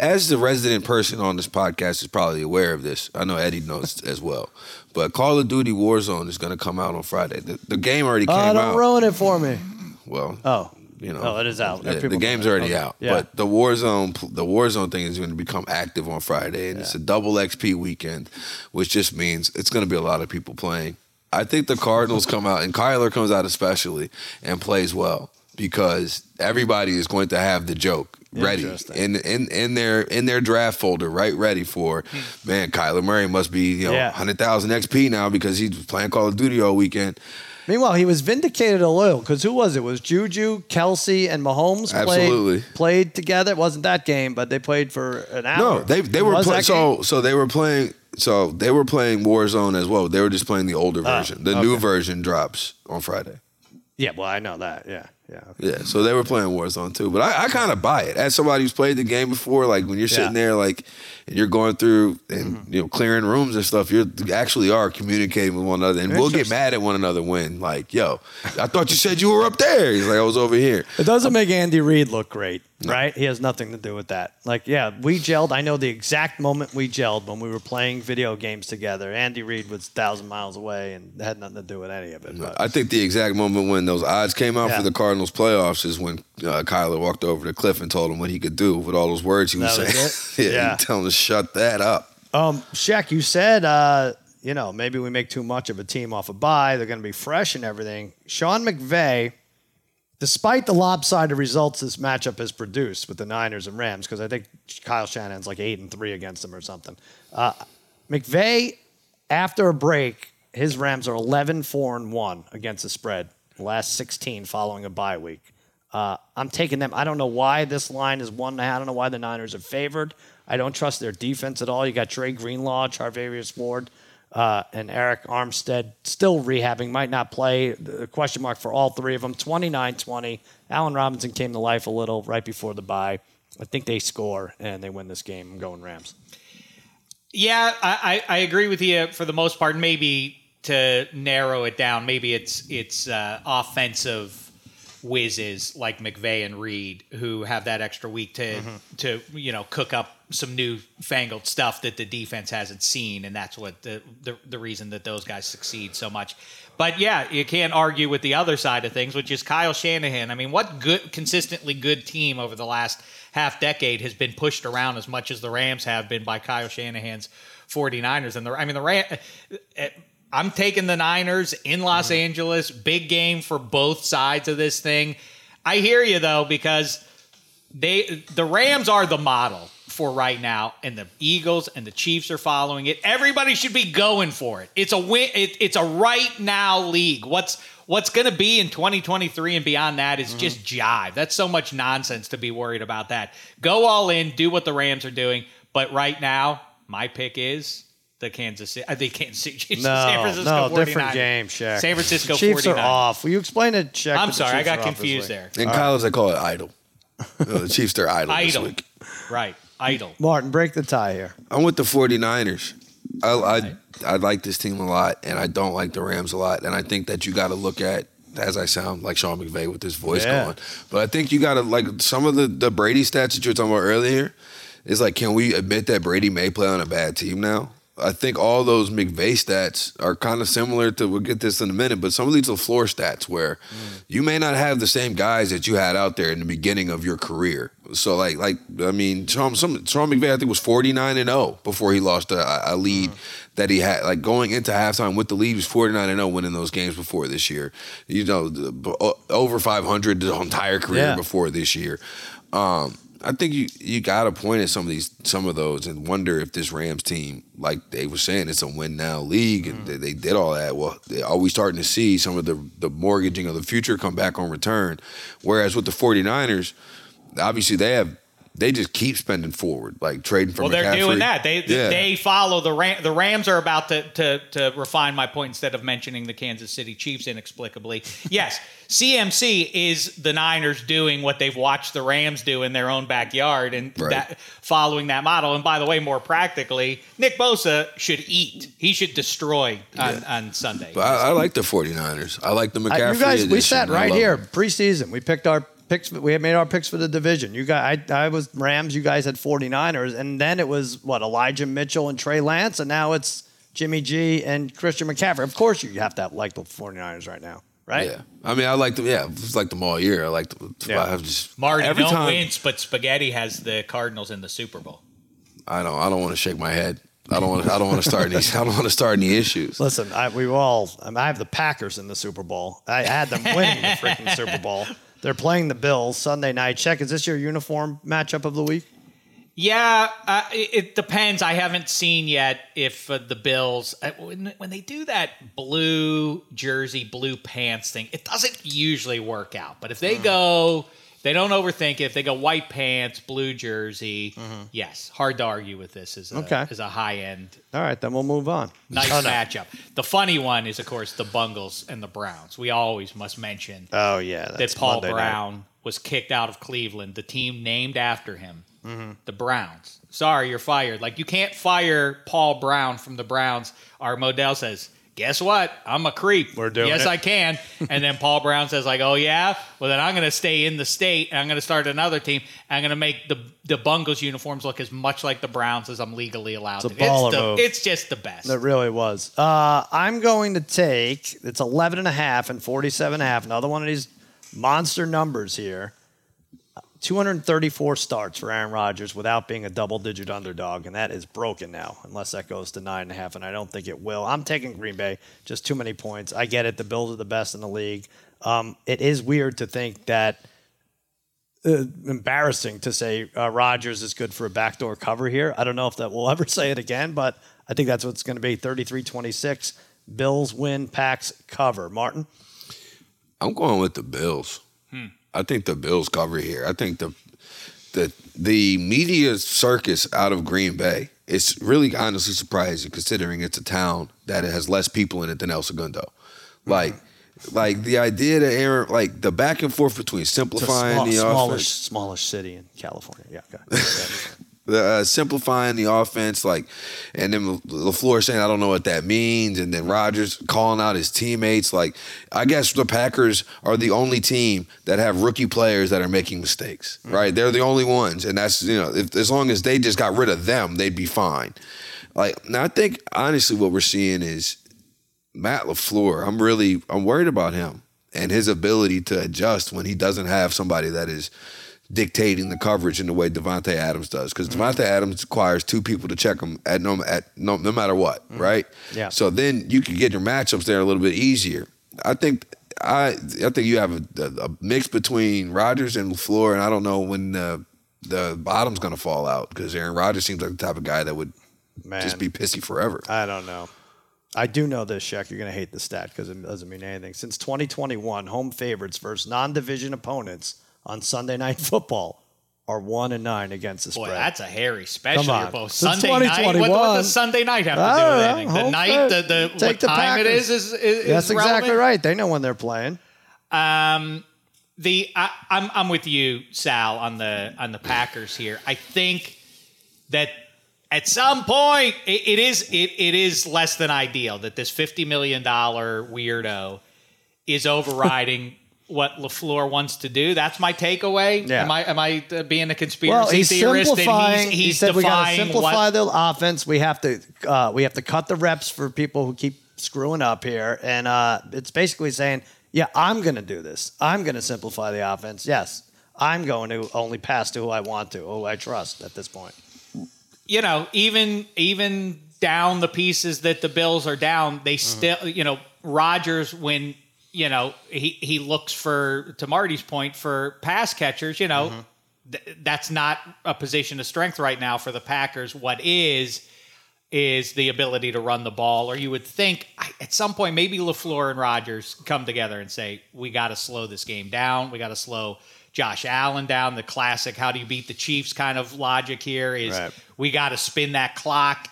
As the resident person on this podcast is probably aware of this, I know Eddie knows as well. But Call of Duty Warzone is going to come out on Friday. The game already came out. Don't ruin it for me. Well. Oh. It is out. The game's already out. Yeah. But the Warzone thing is going to become active on Friday, and it's a double XP weekend, which just means it's going to be a lot of people playing. I think the Cardinals come out, and Kyler comes out especially, and plays well, because everybody is going to have the joke ready in their draft folder, right? Ready for, man, Kyler Murray must be, 100,000 XP now because he's playing Call of Duty all weekend. Meanwhile, he was vindicated and loyal because who was it? It was Juju, Kelsey, and Mahomes played together. It wasn't that game, but they played for an hour. No, they were playing. So they were playing Warzone as well. They were just playing the older version. The new version drops on Friday. Yeah, well, I know that. Yeah. So they were playing Warzone too, but I kind of buy it as somebody who's played the game before. Like when you're sitting there, like and you're going through and clearing rooms and stuff, you actually are communicating with one another, and we'll get mad at one another when, like, yo, I thought you said you were up there. He's like, I was over here. It doesn't make Andy Reid look great, right? He has nothing to do with that. Like, we gelled. I know the exact moment we gelled when we were playing video games together. Andy Reid was 1,000 miles away and had nothing to do with any of it. But I think the exact moment when those odds came out for the Cardinals playoffs is when Kyler walked over to Cliff and told him what he could do with all those words he was saying. He was telling him to shut that up. Shaq, you said, maybe we make too much of a team off a bye. They're going to be fresh and everything. Sean McVay, despite the lopsided results this matchup has produced with the Niners and Rams, because I think Kyle Shanahan's like 8-3 against them or something. McVay, after a break, his Rams are 11-4-1 against the spread. Last 16 following a bye week. I'm taking them. I don't know why this line is 1.5. I don't know why the Niners are favored. I don't trust their defense at all. You got Dre Greenlaw, Charvarius Ward, and Eric Armstead still rehabbing, might not play. The question mark for all three of them. 29-20. Allen Robinson came to life a little right before the bye. I think they score and they win this game. I'm going Rams. Yeah, I agree with you for the most part. Maybe to narrow it down, maybe it's offensive whizzes like McVay and Reed who have that extra week to cook up some new fangled stuff that the defense hasn't seen, and that's what the reason that those guys succeed so much. But yeah, you can't argue with the other side of things, which is Kyle Shanahan. I mean, what consistently good team over the last half decade has been pushed around as much as the Rams have been by Kyle Shanahan's 49ers? And I'm taking the Niners in Los Angeles. Big game for both sides of this thing. I hear you, though, because the Rams are the model for right now, and the Eagles and the Chiefs are following it. Everybody should be going for it. It's a win. It's a right now league. What's going to be in 2023 and beyond that is just jive. That's so much nonsense to be worried about that. Go all in. Do what the Rams are doing. But right now, my pick is... San Francisco 49ers. No, different game, Shaq. San Francisco 49ers. Chiefs are off. Will you explain it, Shaq? I'm sorry, I got confused there. And Kyle's, I call it idle. The Chiefs, they're idle this week. Right, idle. Martin, break the tie here. I'm with the 49ers. I like this team a lot, and I don't like the Rams a lot. And I think that you got to look at, as I sound like Sean McVay with this voice going, but I think you got to, like, some of the Brady stats that you were talking about earlier, it's like, can we admit that Brady may play on a bad team now? I think all those McVay stats are kind of similar to, we'll get this in a minute, but some of these are floor stats where you may not have the same guys that you had out there in the beginning of your career. So, Sean McVay, I think, was 49-0 before he lost a lead that he had. Like, going into halftime with the lead, he was 49-0 winning those games before this year. Over 500 the entire career before this year. I think you got to point at some of those and wonder if this Rams team, like they were saying, it's a win now league and they did all that. Well, are we starting to see some of the mortgaging of the future come back on return? Whereas with the 49ers, obviously they just keep spending forward, like trading for McCaffrey. Well, they're doing that. They follow the Rams. The Rams are about to refine my point instead of mentioning the Kansas City Chiefs inexplicably. Yes, CMC is the Niners doing what they've watched the Rams do in their own backyard and following that model. And by the way, more practically, Nick Bosa should eat. He should destroy on Sunday. But I like the 49ers. I like the McCaffrey edition. We sat right here preseason. We picked our picks. We had made our picks for the division. You guys, I was Rams. You guys had 49ers, and then it was Elijah Mitchell and Trey Lance, and now it's Jimmy G and Christian McCaffrey. Of course, you have to like the 49ers right now, right? Yeah, I mean, I like them. Yeah, it's like them all year. I like them. Yeah. Martin, don't wince, but Spaghetti has the Cardinals in the Super Bowl. I don't want to shake my head. I don't want to start any issues. Listen, I have the Packers in the Super Bowl. I had them winning the freaking Super Bowl. They're playing the Bills Sunday night. Check, is this your uniform matchup of the week? Yeah, it depends. I haven't seen yet if the Bills, when they do that blue jersey, blue pants thing, it doesn't usually work out. But if they go, they don't overthink it. If they go white pants, blue jersey, yes, hard to argue with this as a high end. All right, then we'll move on. Nice matchup. The funny one is, of course, the Bengals and the Browns. We always must mention that Paul Monday Brown was kicked out of Cleveland, the team named after him. The Browns. Sorry, you're fired. Like, you can't fire Paul Brown from the Browns. Our Modell says, guess what? I'm a creep. We're doing it. I can. And then Paul Brown says, like, oh, yeah? Well, then I'm going to stay in the state, and I'm going to start another team, and I'm going to make the Bungles uniforms look as much like the Browns as I'm legally allowed to. It's just the best. It really was. I'm going to take, it's 11.5 and 47.5, another one of these monster numbers here. 234 starts for Aaron Rodgers without being a double-digit underdog, and that is broken now, unless that goes to 9.5, and I don't think it will. I'm taking Green Bay, just too many points. I get it. The Bills are the best in the league. It is weird to think that embarrassing to say Rodgers is good for a backdoor cover here. I don't know if that will ever say it again, but I think that's what it's going to be. 33-26, Bills win, Packs cover. Martin? I'm going with the Bills. I think the Bills cover here. I think the media circus out of Green Bay is really honestly surprising, considering it's a town that has less people in it than El Segundo. Like the idea that Aaron, like the back and forth between simplifying the offense, smallish city in California. Yeah, simplifying the offense, like, and then LaFleur saying, I don't know what that means, and then Rodgers calling out his teammates. Like, I guess the Packers are the only team that have rookie players that are making mistakes, right? They're the only ones, and that's, you know, if, as long as they just got rid of them, they'd be fine. Like, now I think, honestly, what we're seeing is Matt LaFleur. I'm worried about him and his ability to adjust when he doesn't have somebody that is dictating the coverage in the way Devontae Adams does, because Devontae Adams requires two people to check him no matter what, right? Yeah. So then you can get your matchups there a little bit easier. I think you have a mix between Rodgers and LaFleur, and I don't know when the bottom's going to fall out, because Aaron Rodgers seems like the type of guy that would just be pissy forever. I don't know. I do know this, Shaq. You're going to hate the stat because it doesn't mean anything. Since 2021, home favorites versus non-division opponents on Sunday Night Football are 1-9 against the spread. Boy, that's a hairy special. Come on. Sunday night. What does Sunday night have to do with anything? The night, what time it is that's relevant. Exactly right. They know when they're playing. I'm with you, Sal, on the Packers here. I think that at some point it is less than ideal that this $50 million weirdo is overriding what LaFleur wants to do. That's my takeaway. Yeah. Am I being a conspiracy theorist? He said we got to simplify the offense. We have to cut the reps for people who keep screwing up here. And it's basically saying, yeah, I'm going to do this. I'm going to simplify the offense. Yes, I'm going to only pass to who I want to, who I trust at this point. You know, even down the pieces that the Bills are down, they still, you know, Rodgers, when you know, he looks for, to Marty's point, for pass catchers. You know, that's not a position of strength right now for the Packers. What is the ability to run the ball. Or you would think at some point maybe LaFleur and Rodgers come together and say, we got to slow this game down. We got to slow Josh Allen down. The classic how do you beat the Chiefs kind of logic here is we got to spin that clock.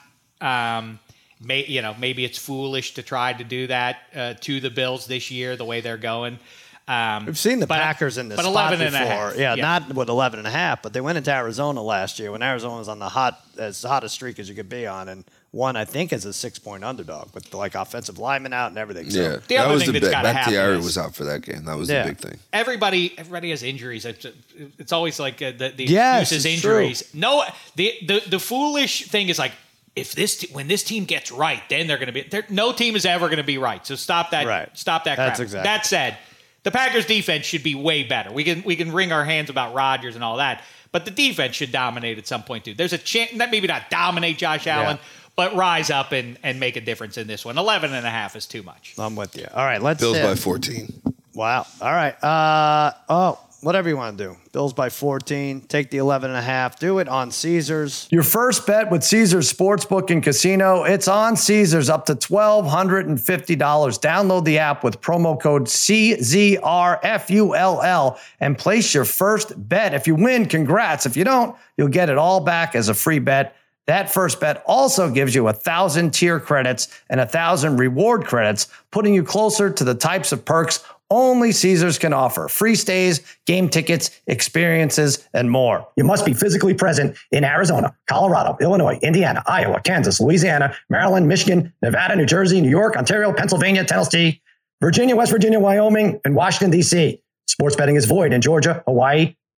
Maybe it's foolish to try to do that to the Bills this year, the way they're going. We've seen the Packers in this spot 11 and before. A half. Yeah, not with 11.5, but they went into Arizona last year when Arizona was on the hottest streak as you could be on, and won, I think, as a 6-point underdog with like offensive linemen out and everything. Yeah, so the other thing that's got to happen. Bakhtiari was out for that game. That was the big thing. Everybody has injuries. It's always like the excuses, injuries. True. No, the foolish thing is like, if when this team gets right, then they're going to be. No team is ever going to be right. So stop that. Right. Stop that crap. That's exactly. That said, the Packers defense should be way better. We can wring our hands about Rodgers and all that, but the defense should dominate at some point too. There's a chance that maybe not dominate Josh Allen, but rise up and make a difference in this one. 11.5 is too much. I'm with you. All right, let's Bills by 14. Wow. All right. Whatever you want to do. Bills by 14. Take the 11.5. Do it on Caesars. Your first bet with Caesars Sportsbook and Casino. It's on Caesars up to $1,250. Download the app with promo code CZRFULL and place your first bet. If you win, congrats. If you don't, you'll get it all back as a free bet. That first bet also gives you 1,000 tier credits and 1,000 reward credits, putting you closer to the types of perks only Caesars can offer: free stays, game tickets, experiences, and more. You must be physically present in Arizona, Colorado, Illinois, Indiana, Iowa, Kansas, Louisiana, Maryland, Michigan, Nevada, New Jersey, New York, Ontario, Pennsylvania, Tennessee, Virginia, West Virginia, Wyoming, and Washington, D.C. Sports betting is void in Georgia, Hawaii,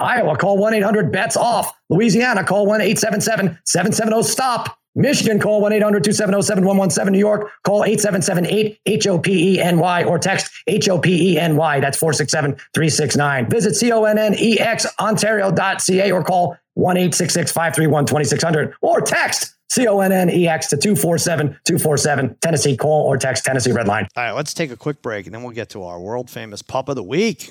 Iowa, call 1-800-BETS-OFF. Louisiana, call 1-877-770-STOP. Michigan, call 1-800-270-7117. New York, call 877-8-HOPENY or text HOPENY. That's 467-369. Visit CONNEXOntario.ca or call 1-866-531-2600 or text CONNEX to 247-247. Tennessee, call or text Tennessee Redline. All right, let's take a quick break and then we'll get to our world famous pup of the week.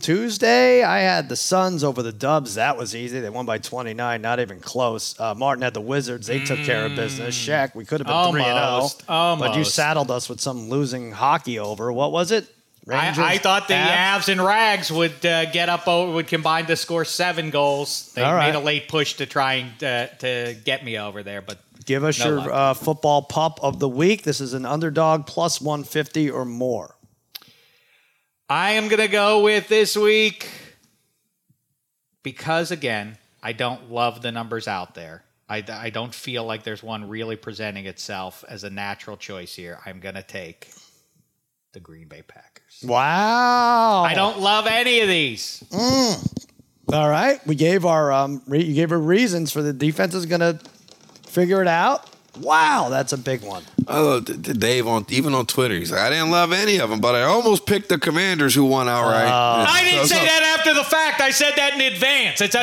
Tuesday. I had the Suns over the Dubs. That was easy. They won by 29, not even close. Martin had the Wizards. They took care of business. Shaq, we could have been 3-0. But you saddled us with some losing hockey over. What was it? Rangers, I thought the Avs and Rags would get up over, would combine to score 7 goals. They made a late push to try and to get me over there, but give us your football pup of the week. This is an underdog plus 150 or more. I am going to go with this week because, again, I don't love the numbers out there. I don't feel like there's one really presenting itself as a natural choice here. I'm going to take the Green Bay Packers. Wow. I don't love any of these. All right. We gave our you gave her reasons for the defense is going to figure it out. Wow, that's a big one. I love Dave even on Twitter. He's like, I didn't love any of them, but I almost picked the Commanders who won outright. I didn't say that after the fact. I said that in advance. It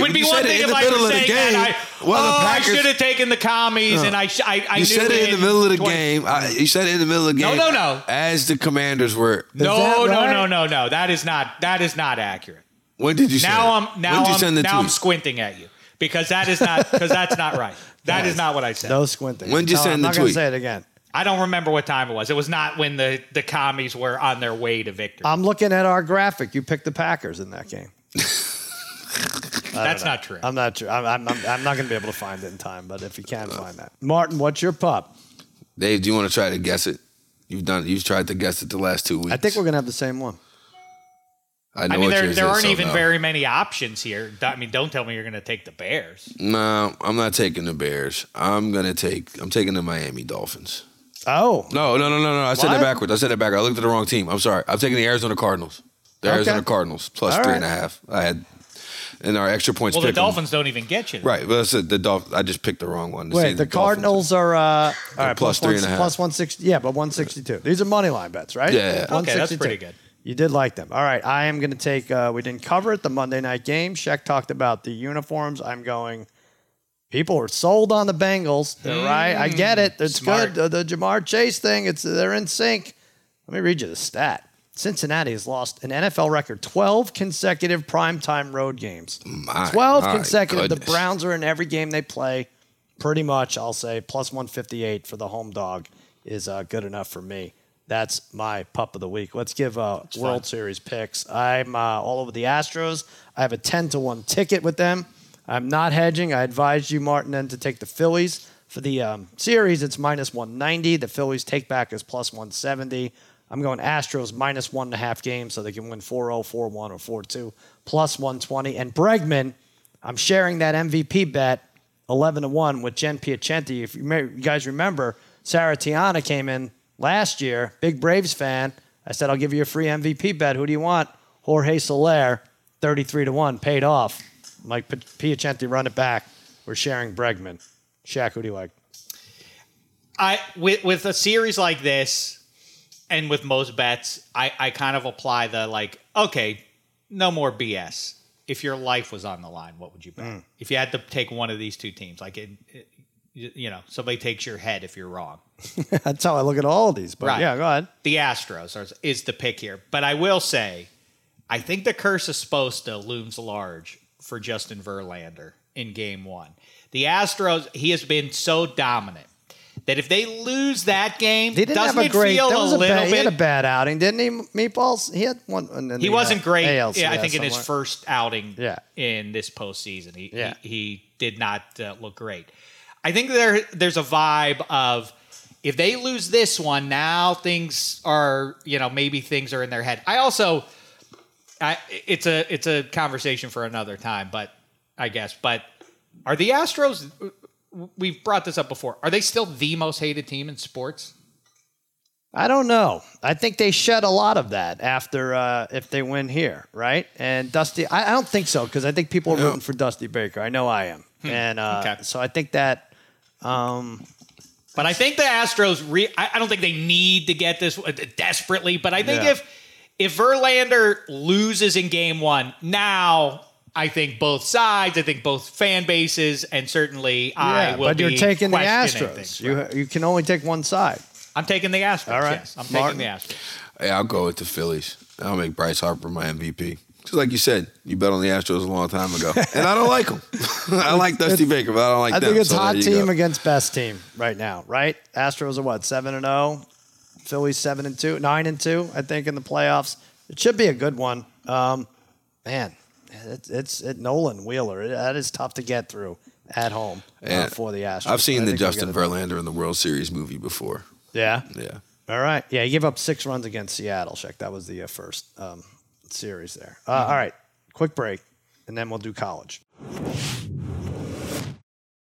would be one thing if I was saying that. I should have taken the Commies, and I knew said it in the middle of the game. You said it in the middle of the game. No. As the Commanders were. No. That is not accurate. When did you say that? Now I'm squinting at you because that's not right. That is not what I said. No squinting. When did you send the tweet? I'm not going to say it again. I don't remember what time it was. It was not when the Commies were on their way to victory. I'm looking at our graphic. You picked the Packers in that game. That's not true. I'm not sure. I'm not going to be able to find it in time, but if you can find that. Martin, what's your pup? Dave, do you want to try to guess it? You've tried to guess it the last 2 weeks. I think we're going to have the same one. I mean, there aren't even very many options here. I mean, don't tell me you're going to take the Bears. No, I'm not taking the Bears. I'm taking the Miami Dolphins. Oh. No. I said that backwards. I looked at the wrong team. I'm sorry. I'm taking the Arizona Cardinals. Arizona Cardinals plus 3.5. I had in our extra points. Well, the Dolphins don't even get you. Right. But I said the Dolphins. I just picked the wrong one. Wait, the Cardinals are plus 3.5. Plus 160. Yeah, but 162. These are money line bets, right? Yeah. Okay, that's pretty good. You did like them. All right. I am going to take, we didn't cover it, the Monday night game. Sheck talked about the uniforms. I'm going, people are sold on the Bengals. They're right. I get it. It's smart. Good. The Jamar Chase thing, they're in sync. Let me read you the stat. Cincinnati has lost an NFL record 12 consecutive primetime road games. 12 consecutive. Goodness. The Browns are in every game they play. Pretty much, I'll say, plus 158 for the home dog is good enough for me. That's my pup of the week. Let's give World Series picks. I'm all over the Astros. I have a 10-1 ticket with them. I'm not hedging. I advised you, Martin, then to take the Phillies. For the series, it's minus 190. The Phillies take back is plus 170. I'm going Astros minus 1.5 games, so they can win 4-0, 4-1, or 4-2, plus 120. And Bregman, I'm sharing that MVP bet 11-1 with Jen Piacenti. If you guys remember, Saratiana came in last year, big Braves fan. I said, I'll give you a free MVP bet. Who do you want? Jorge Soler, 33-1, paid off. Mike Piacenti, run it back. We're sharing Bregman. Shaq, who do you like? With a series like this, and with most bets, I kind of apply the, like, okay, no more BS. If your life was on the line, what would you bet? If you had to take one of these two teams, like somebody takes your head if you're wrong. That's how I look at all of these. But yeah, go ahead. The Astros is the pick here. But I will say, I think the curse of Spoelstra looms large for Justin Verlander in game one. The Astros, he has been so dominant that if they lose that game, doesn't it feel a little bit? He had a bad outing, didn't he, Meatballs? He had one. He wasn't great, ALCS I think, somewhere. In his first outing in this postseason. He did not look great. I think there's a vibe of, if they lose this one, now things are, maybe things are in their head. I also, it's a conversation for another time, but are the Astros, we've brought this up before, are they still the most hated team in sports? I don't know. I think they shed a lot of that after if they win here, right? And Dusty, I don't think so, because I think people are rooting for Dusty Baker. I know I am. And so I think that... but I think the Astros, I don't think they need to get this desperately, but I think if Verlander loses in game one, now I think both sides, I think both fan bases, and certainly I will be questioning things. But you're taking the Astros. Right? You can only take one side. I'm taking the Astros, all right. Yes. I'm taking the Astros. Hey, I'll go with the Phillies. I'll make Bryce Harper my MVP. Just like you said, you bet on the Astros a long time ago. And I don't like them. I like Dusty Baker, but I don't like them. I think it's hot team against best team right now, right? Astros are 7-0? Phillies 7-2, 9-2, I think, in the playoffs. It should be a good one. It's Nolan Wheeler. That is tough to get through at home for the Astros. I've seen the Justin Verlander in the World Series movie before. Yeah? Yeah. All right. Yeah, he gave up 6 runs against Seattle. Check. That was the first series there. All right, quick break, and then we'll do college.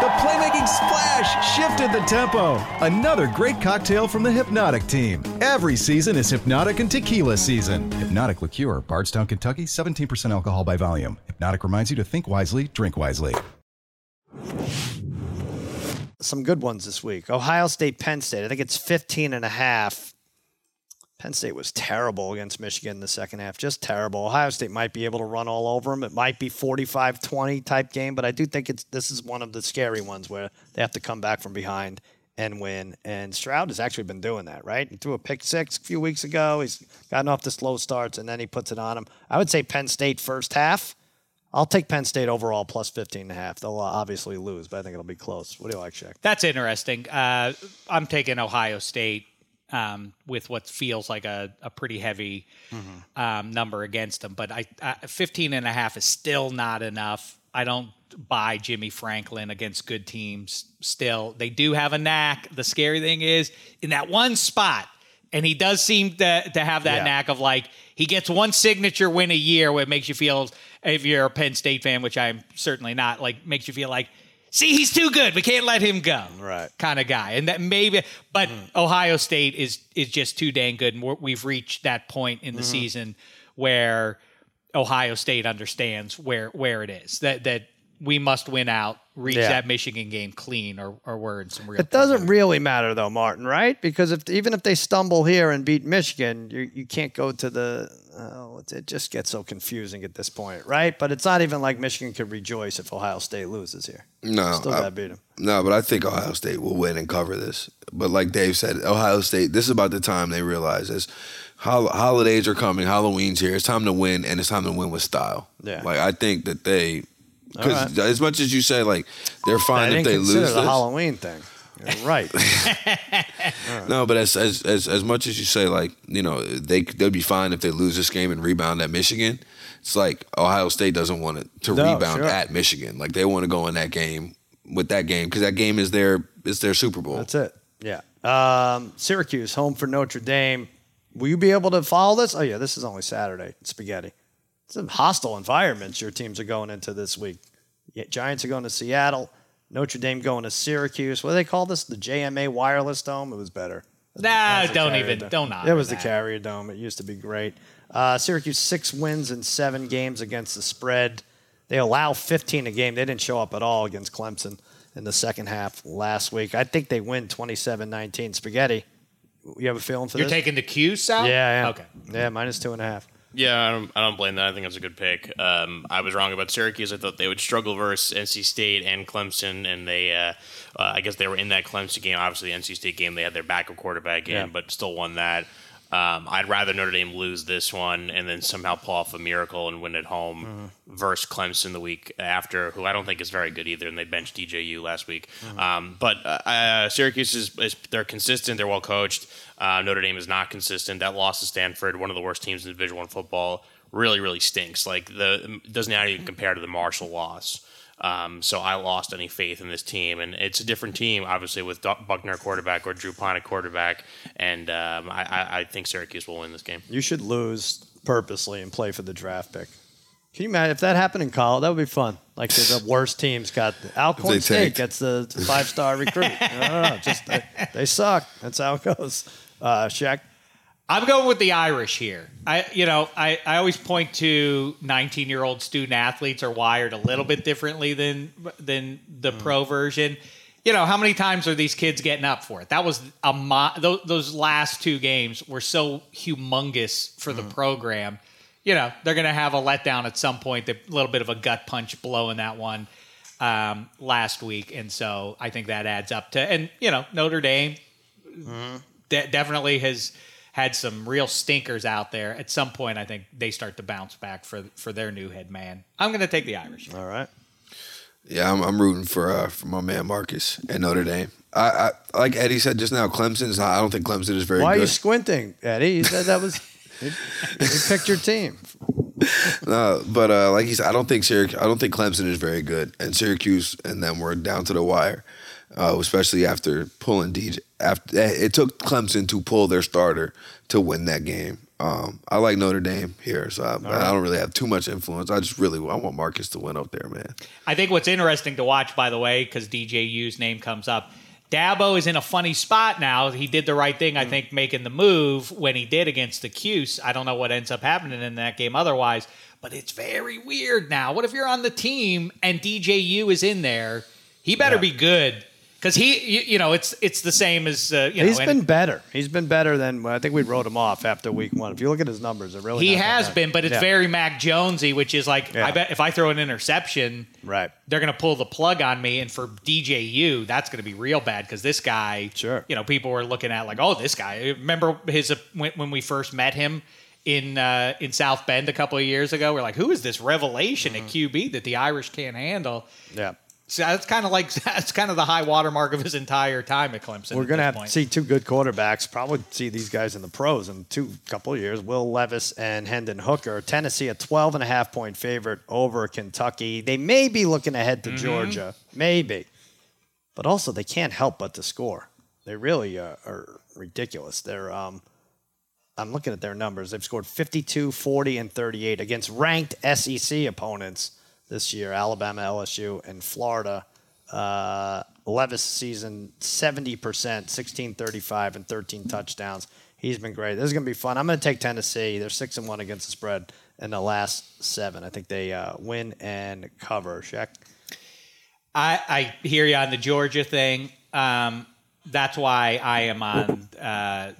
The playmaking splash shifted the tempo. Another great cocktail from the Hypnotic team. Every season is Hypnotic and Tequila season. Hypnotic Liqueur, Bardstown, Kentucky, 17% alcohol by volume. Hypnotic reminds you to think wisely, drink wisely. some good ones this week. Ohio State, Penn State. I think it's 15.5. Penn State was terrible against Michigan in the second half. Just terrible. Ohio State might be able to run all over them. It might be 45-20 type game, but I do think this is one of the scary ones where they have to come back from behind and win. And Stroud has actually been doing that, right? He threw a pick six a few weeks ago. He's gotten off the slow starts, and then he puts it on him. I would say Penn State first half. I'll take Penn State overall plus 15.5. They'll obviously lose, but I think it'll be close. What do you like, Shaq? That's interesting. I'm taking Ohio State with what feels like a pretty heavy number against them. But 15.5 is still not enough. I don't buy Jimmy Franklin against good teams still. They do have a knack. The scary thing is in that one spot, and he does seem to have that knack of like he gets one signature win a year where it makes you feel, if you're a Penn State fan, which I'm certainly not, like makes you feel like, see, he's too good. We can't let him go. Right. Kind of guy. And that maybe, but Ohio State is just too dang good. And we've reached that point in the season where Ohio State understands where it is that we must win out, reach that Michigan game clean, or we're in some real. It doesn't really matter though, Martin, right? Because even if they stumble here and beat Michigan, you can't go to the. It just gets so confusing at this point, right? But it's not even like Michigan could rejoice if Ohio State loses here. No, still gotta beat them. No, but I think Ohio State will win and cover this. But like Dave said, Ohio State. This is about the time they realize this. Holidays are coming. Halloween's here. It's time to win, and it's time to win with style. Yeah, like I think that they. Because right. As much as you say, like, they're fine if they lose this. I didn't consider the Halloween thing. You're right. Right. No, but as much as you say, like, you know, they'll be fine if they lose this game and rebound at Michigan. It's like Ohio State doesn't want it to rebound at Michigan. Like, they want to go in that game with that game because that game is their Super Bowl. That's it. Yeah. Syracuse, home for Notre Dame. Will you be able to follow this? Oh, yeah, this is only Saturday. Spaghetti. Some hostile environments your teams are going into this week. Giants are going to Seattle. Notre Dame going to Syracuse. What do they call this? The JMA Wireless Dome? It was better. Nah, don't even. Dome. Don't honor it was that. The Carrier Dome. It used to be great. Syracuse 6 wins in 7 games against the spread. They allow 15 a game. They didn't show up at all against Clemson in the second half last week. I think they win 27-19. Spaghetti, you have a feeling for this? You're taking the Q, Sal? Yeah, yeah. Okay. Yeah, -2.5. Yeah, I don't blame that. I think that's a good pick. I was wrong about Syracuse. I thought they would struggle versus NC State and Clemson, and they, I guess they were in that Clemson game. Obviously, the NC State game, they had their backup quarterback in, but still won that. I'd rather Notre Dame lose this one and then somehow pull off a miracle and win at home versus Clemson the week after, who I don't think is very good either, and they benched DJU last week. But Syracuse is they're consistent, they're well coached. Notre Dame is not consistent. That loss to Stanford, one of the worst teams in Division I football, really, really stinks. Like it doesn't even compare to the Marshall loss. So I lost any faith in this team, and it's a different team, obviously, with Buckner quarterback or Drew Pine quarterback, and I think Syracuse will win this game. You should lose purposely and play for the draft pick. Can you imagine if that happened in college? That would be fun. Like the worst teams got Alcorn State gets the 5-star recruit. No, just they suck. That's how it goes. Shaq. I'm going with the Irish here. I always point to 19-year-old student athletes are wired a little bit differently than the pro version. You know, how many times are these kids getting up for it? That was those last 2 games were so humongous for the program. You know, they're going to have a letdown at some point. A little bit of a gut punch blow in that one last week, and so I think that adds up to. And you know, Notre Dame definitely has. Had some real stinkers out there. At some point, I think they start to bounce back for their new head man. I'm going to take the Irish. All right. Yeah, I'm rooting for my man Marcus at Notre Dame. I like Eddie said just now, I don't think Clemson is very good. Why are you squinting, Eddie? You said that was – you picked your team. No, but like he said, I don't think Clemson is very good. And Syracuse and them were down to the wire. Especially after pulling DJ. It took Clemson to pull their starter to win that game. I like Notre Dame here, so I don't really have too much influence. I want Marcus to win up there, man. I think what's interesting to watch, by the way, because DJU's name comes up, Dabo is in a funny spot now. He did the right thing, I think, making the move when he did against the Cuse. I don't know what ends up happening in that game otherwise, but it's very weird now. What if you're on the team and DJU is in there? He better be good. Because it's the same as been better. He's been better than I think we wrote him off after week one. If you look at his numbers, they're really he has been, but it's very Mac Jonesy, which is like I bet if I throw an interception, right, they're going to pull the plug on me. And for DJU, that's going to be real bad because this guy, people were looking at like, oh, this guy. Remember his when we first met him in South Bend a couple of years ago, we're like, who is this revelation at QB that the Irish can't handle? Yeah. So that's kind of the high watermark of his entire time at Clemson. We're gonna have to see two good quarterbacks. Probably see these guys in the pros in couple of years. Will Levis and Hendon Hooker. Tennessee a 12.5-point favorite over Kentucky. They may be looking ahead to Georgia, maybe, but also they can't help but to score. They really are ridiculous. They're I'm looking at their numbers. They've scored 52, 40, and 38 against ranked SEC opponents. This year, Alabama, LSU, and Florida. Levis season, 70%, 1635, and 13 touchdowns. He's been great. This is going to be fun. I'm going to take Tennessee. They're 6-1 against the spread in the last seven. I think they win and cover. Shaq? I hear you on the Georgia thing. That's why I am on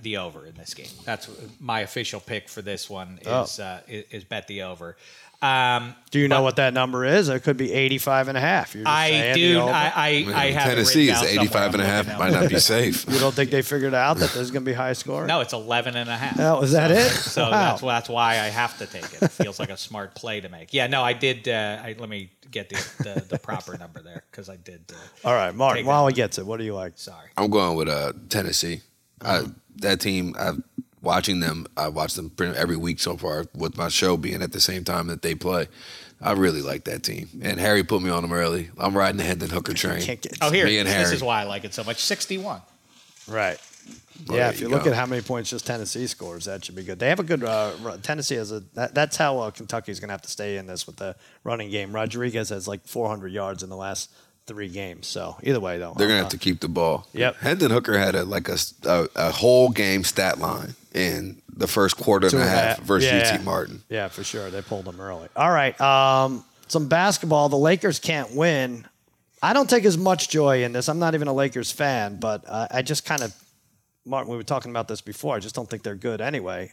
the over in this game. That's my official pick for this one is bet the over. Do you know what that number is? It could be 85.5. I have Tennessee is 85.5. Might not be safe. You don't think they figured out that there's going to be high scoring? No, it's 11.5. Oh, is that it? So that's why I have to take it. It feels like a smart play to make. Yeah, no, I did. Let me get the proper number there because I did. All right, Mark. While he gets it, what do you like? Sorry, I'm going with Tennessee. That team. I watch them pretty every week so far with my show being at the same time that they play. I really like that team. And Harry put me on them early. I'm riding the Hendon Hooker train. This is why I like it so much. 61. Right. But yeah, if you look at how many points just Tennessee scores, that should be good. They have a good – Tennessee has a – that's how Kentucky's going to have to stay in this with the running game. Rodriguez has like 400 yards in the last – 3 games. So either way, though, they're gonna have to keep the ball. Yep. Hendon Hooker had a whole game stat line in the first quarter and a half versus UT Martin. Yeah, for sure. They pulled them early. All right. Some basketball. The Lakers can't win. I don't take as much joy in this. I'm not even a Lakers fan, but I just kind of, Martin, we were talking about this before. I just don't think they're good anyway.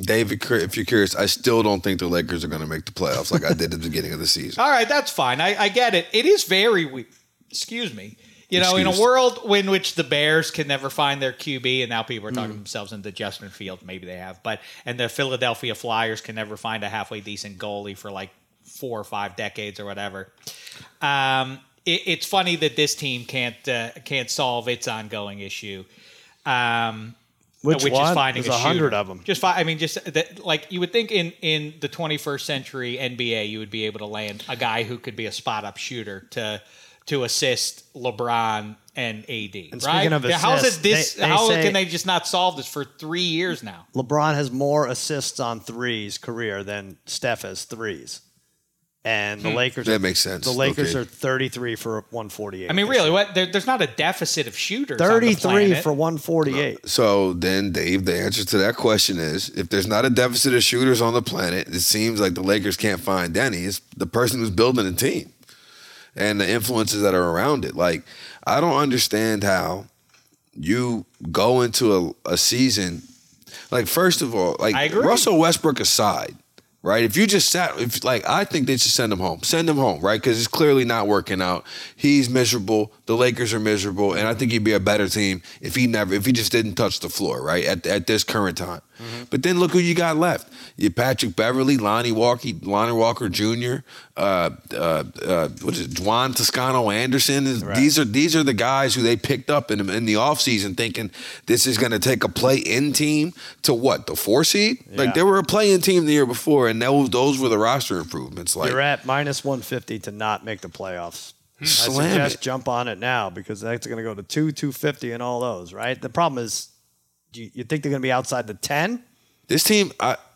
David, if you're curious, I still don't think the Lakers are going to make the playoffs like I did at the beginning of the season. All right, that's fine. I get it. It is very weird. Excuse me. In a world in which the Bears can never find their QB, and now people are talking themselves into Justin Fields, maybe they have, and the Philadelphia Flyers can never find a halfway decent goalie for like 4 or 5 decades or whatever. It's funny that this team can't solve its ongoing issue. Which is finding a 100 of them. Like you would think in the 21st century NBA, you would be able to land a guy who could be a spot up shooter to assist LeBron and AD. And right? Speaking of assists, can they just not solve this for 3 years now? LeBron has more assists on threes career than Steph has threes. And the Lakers, that makes sense. The Lakers are 33 for 148. I mean, really, there's not a deficit of shooters. 33 for 148. So then, Dave, the answer to that question is: if there's not a deficit of shooters on the planet, it seems like the Lakers can't find any. It's the person who's building the team and the influences that are around it. Like, I don't understand how you go into a season. Like, first of all, like Russell Westbrook aside. Right, if you just I think they should send him home, right? Because it's clearly not working out. He's miserable. The Lakers are miserable, and I think he'd be a better team if he just didn't touch the floor, right? At this current time, but then look who you got left: you Patrick Beverly, Lonnie Walker Jr., Juan Toscano Anderson. Right. These are the guys who they picked up in the offseason thinking this is going to take a play-in team to what, the 4 seed? Yeah. Like they were a play-in team the year before. And those were the roster improvements. Like, you're at -150 to not make the playoffs. I suggest jump on it now because that's going to go to 250 and all those, right? The problem is, you think they're going to be outside the 10? This team,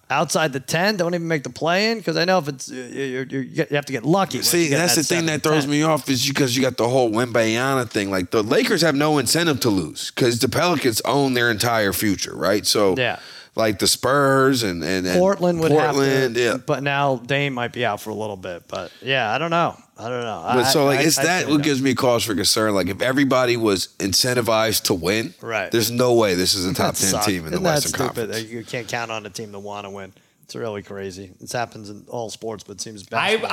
outside the 10, don't even make the play-in? Because I know if it's you have to get lucky. See, that's the thing that throws me off is because you got the whole Wembanyama thing. Like, the Lakers have no incentive to lose because the Pelicans own their entire future, right? So, yeah. like the Spurs and Portland would Portland, have to, yeah. But now Dame might be out for a little bit. But yeah, I don't know. But that gives me cause for concern. Like if everybody was incentivized to win, right. There's no way this is a top 10 team in the Western Conference. You can't count on a team to want to win. It's really crazy. It happens in all sports, but it seems bad.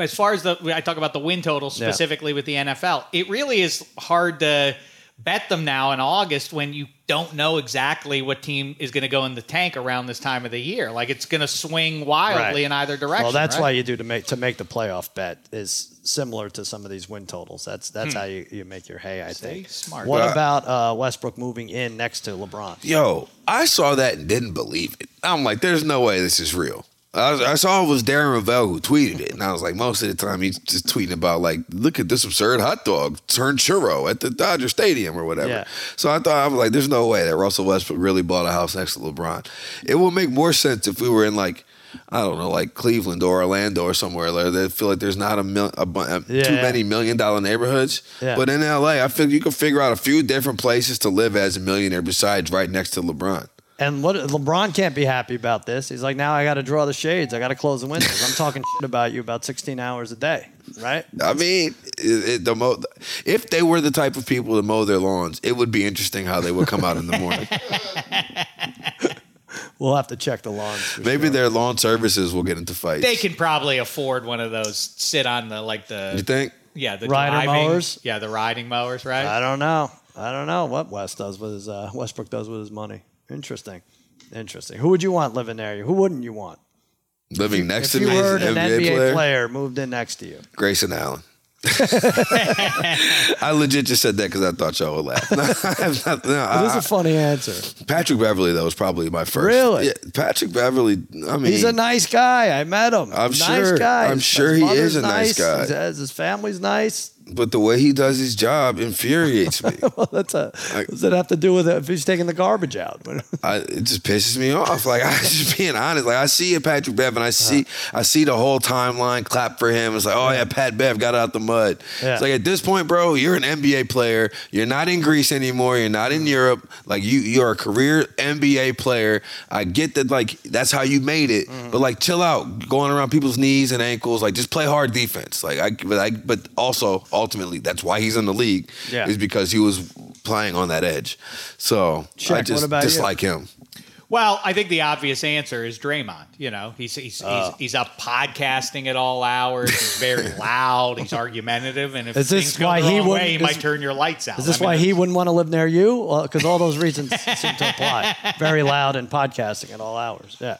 As far as I talk about the win total specifically with the NFL, it really is hard to bet them now in August when you don't know exactly what team is going to go in the tank around this time of the year. Like it's going to swing wildly in either direction. Well, that's why you do to make the playoff bet is similar to some of these win totals. That's how you make your hay. I think. Smart. What about Westbrook moving in next to LeBron? Yo, I saw that and didn't believe it. I'm like, there's no way this is real. I saw it was Darren Rovell who tweeted it, and I was like, most of the time he's just tweeting about like, look at this absurd hot dog turned churro at the Dodger Stadium or whatever. Yeah. So I was like, there's no way that Russell Westbrook really bought a house next to LeBron. It would make more sense if we were in like, I don't know, like Cleveland or Orlando or somewhere where they feel like there's not too many $1 million neighborhoods. Yeah. But in LA, I feel you can figure out a few different places to live as a millionaire besides right next to LeBron. And LeBron can't be happy about this. He's like, now I got to draw the shades. I got to close the windows. I'm talking shit about you about 16 hours a day, right? I mean, if they were the type of people to mow their lawns, it would be interesting how they would come out in the morning. We'll have to check the lawns. Maybe their lawn services will get into fights. They can probably afford one of those You think? Yeah, the riding mowers? Yeah, the riding mowers, right? I don't know what Wes does with his Westbrook does with his money. Interesting. Who would you want living there? Who wouldn't you want? Living next to me? If you were an NBA player moved in next to you. Grayson Allen. I legit just said that because I thought y'all would laugh. This is a funny answer. Patrick Beverly, though, was probably my first. Really? Yeah, Patrick Beverly, I mean. He's a nice guy. I met him. I'm sure he is a nice guy. His family's nice. But the way he does his job infuriates me. Well, what does that have to do with it if he's taking the garbage out? It just pisses me off. Like, I'm just being honest. Like, I see a Patrick Bev, and I see the whole timeline clap for him. It's like, oh, yeah, Pat Bev got out the mud. Yeah. It's like, at this point, bro, you're an NBA player. You're not in Greece anymore. You're not in Europe. Like, you're a career NBA player. I get that, like, that's how you made it. Mm-hmm. But, like, chill out. Going around people's knees and ankles. Like, just play hard defense. Like, but also... Ultimately, that's why he's in the league is because he was playing on that edge. So Check, I just dislike him. Well, I think the obvious answer is Draymond. You know, he's up podcasting at all hours. He's very loud. He's argumentative, and if things go the wrong way, he might turn your lights out. Is this why he wouldn't want to live near you? Because all those reasons seem to apply. Very loud and podcasting at all hours. Yeah.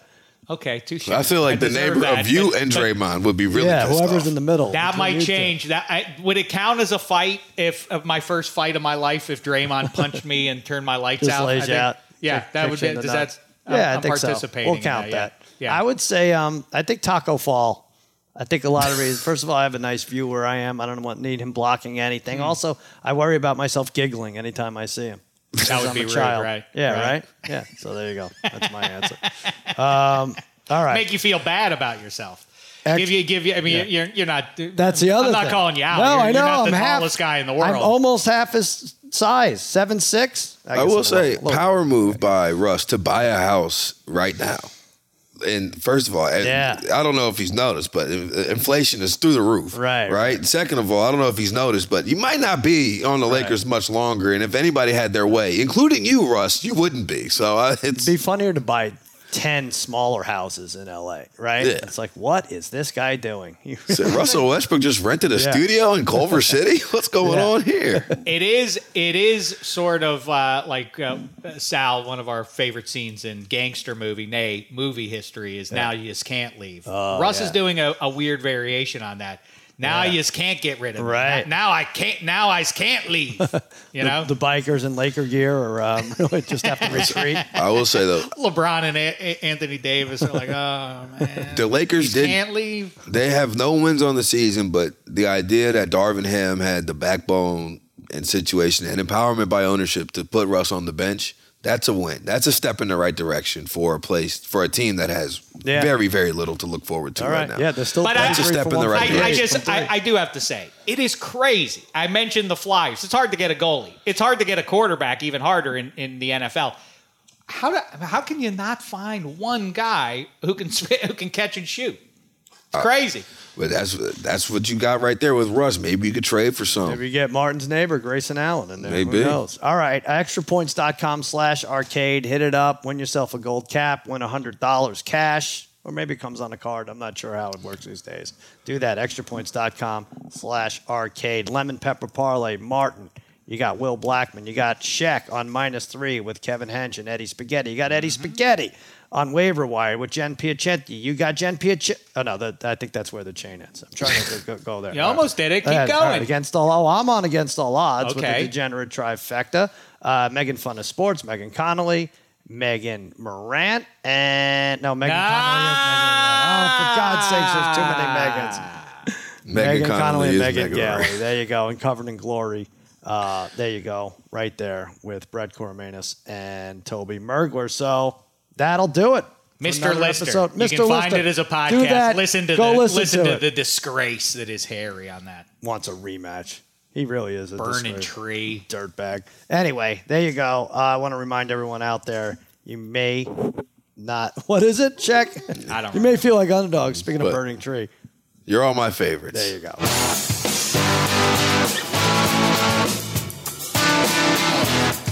Okay, touche. I feel like the neighbor of you and Draymond would be really pissed whoever's off. In the middle. That might change. Would it count as a fight if my first fight of my life if Draymond punched me and turned my lights out? Lays out. Yeah, that would be. I think participating. So. We'll count that. Yeah. I would say I think Taco Fall. I think a lot of reasons. First of all, I have a nice view where I am. I don't need him blocking anything. Also, I worry about myself giggling anytime I see him. That would be rude, right? Yeah, right? Yeah, so there you go. That's my answer. All right. Make you feel bad about yourself. Give you. I mean, you're not. That's the other. I'm not calling you out. No, I know. You're not the tallest guy in the world. I'm almost half his size, 7'6". I will say, power move by Russ to buy a house right now. And first of all, I don't know if he's noticed, but inflation is through the roof. Right. And second of all, I don't know if he's noticed, but you might not be on the Lakers much longer. And if anybody had their way, including you, Russ, you wouldn't be. So it'd be funnier to buy 10 smaller houses in LA, right? Yeah. It's like, what is this guy doing? So Russell Westbrook just rented a studio in Culver City? What's going on here? It is sort of Sal, one of our favorite scenes in gangster movie history is now you just can't leave. Oh, Russ is doing a weird variation on that. Now you just can't get rid of it. Right. Now I can't leave. You know, the bikers in Laker gear or really just have to retreat. I will say though, LeBron and Anthony Davis are like, oh man, the Lakers can't leave. They have no wins on the season, but the idea that Darvin Ham had the backbone and situation and empowerment by ownership to put Russ on the bench. That's a win. That's a step in the right direction for a team that has very, very little to look forward to right now. Yeah, they're still. But that's a step in the right direction. I do have to say, it is crazy. I mentioned the Flyers. It's hard to get a goalie. It's hard to get a quarterback, even harder in the NFL. How can you not find one guy who can catch and shoot? It's crazy. But that's what you got right there with Russ. Maybe you could trade for some. Maybe you get Martin's neighbor, Grayson Allen, in there. Maybe. Who knows? All right, extrapoints.com/arcade. Hit it up. Win yourself a gold cap. Win $100 cash. Or maybe it comes on a card. I'm not sure how it works these days. Do that. Extrapoints.com/arcade. Lemon Pepper Parlay. Martin. You got Will Blackmon. You got Sheck on -3 with Kevin Hench and Eddie Spaghetti. You got Eddie Spaghetti on waiver wire with Jen Piacenti. You got Jen Piacenti. Oh, no, I think that's where the chain ends. I'm trying to go there. You all almost right. did it. Keep going. Right. Against all odds. I'm on Against All Odds with the degenerate trifecta. Megan Fun of Sports, Megan Connolly, Megan Morant, and no, Megan Connolly is Megan Morant. Oh, for God's sakes, there's too many Megans. Megan Connolly and Megan Galley. There you go. And Covered in Glory. There you go, right there with Brett Cormanus and Toby Mergler. So that'll do it. Mr. Lister. Episode. You Mr. can find Lister. It as a podcast. Do that. Listen to the disgrace that is Harry on that. Wants a rematch. He really is a burning tree dirtbag. Anyway, there you go. I want to remind everyone out there, you may not. What is it? Check. I don't know. You may feel like underdogs. Speaking of burning tree. You're all my favorites. There you go.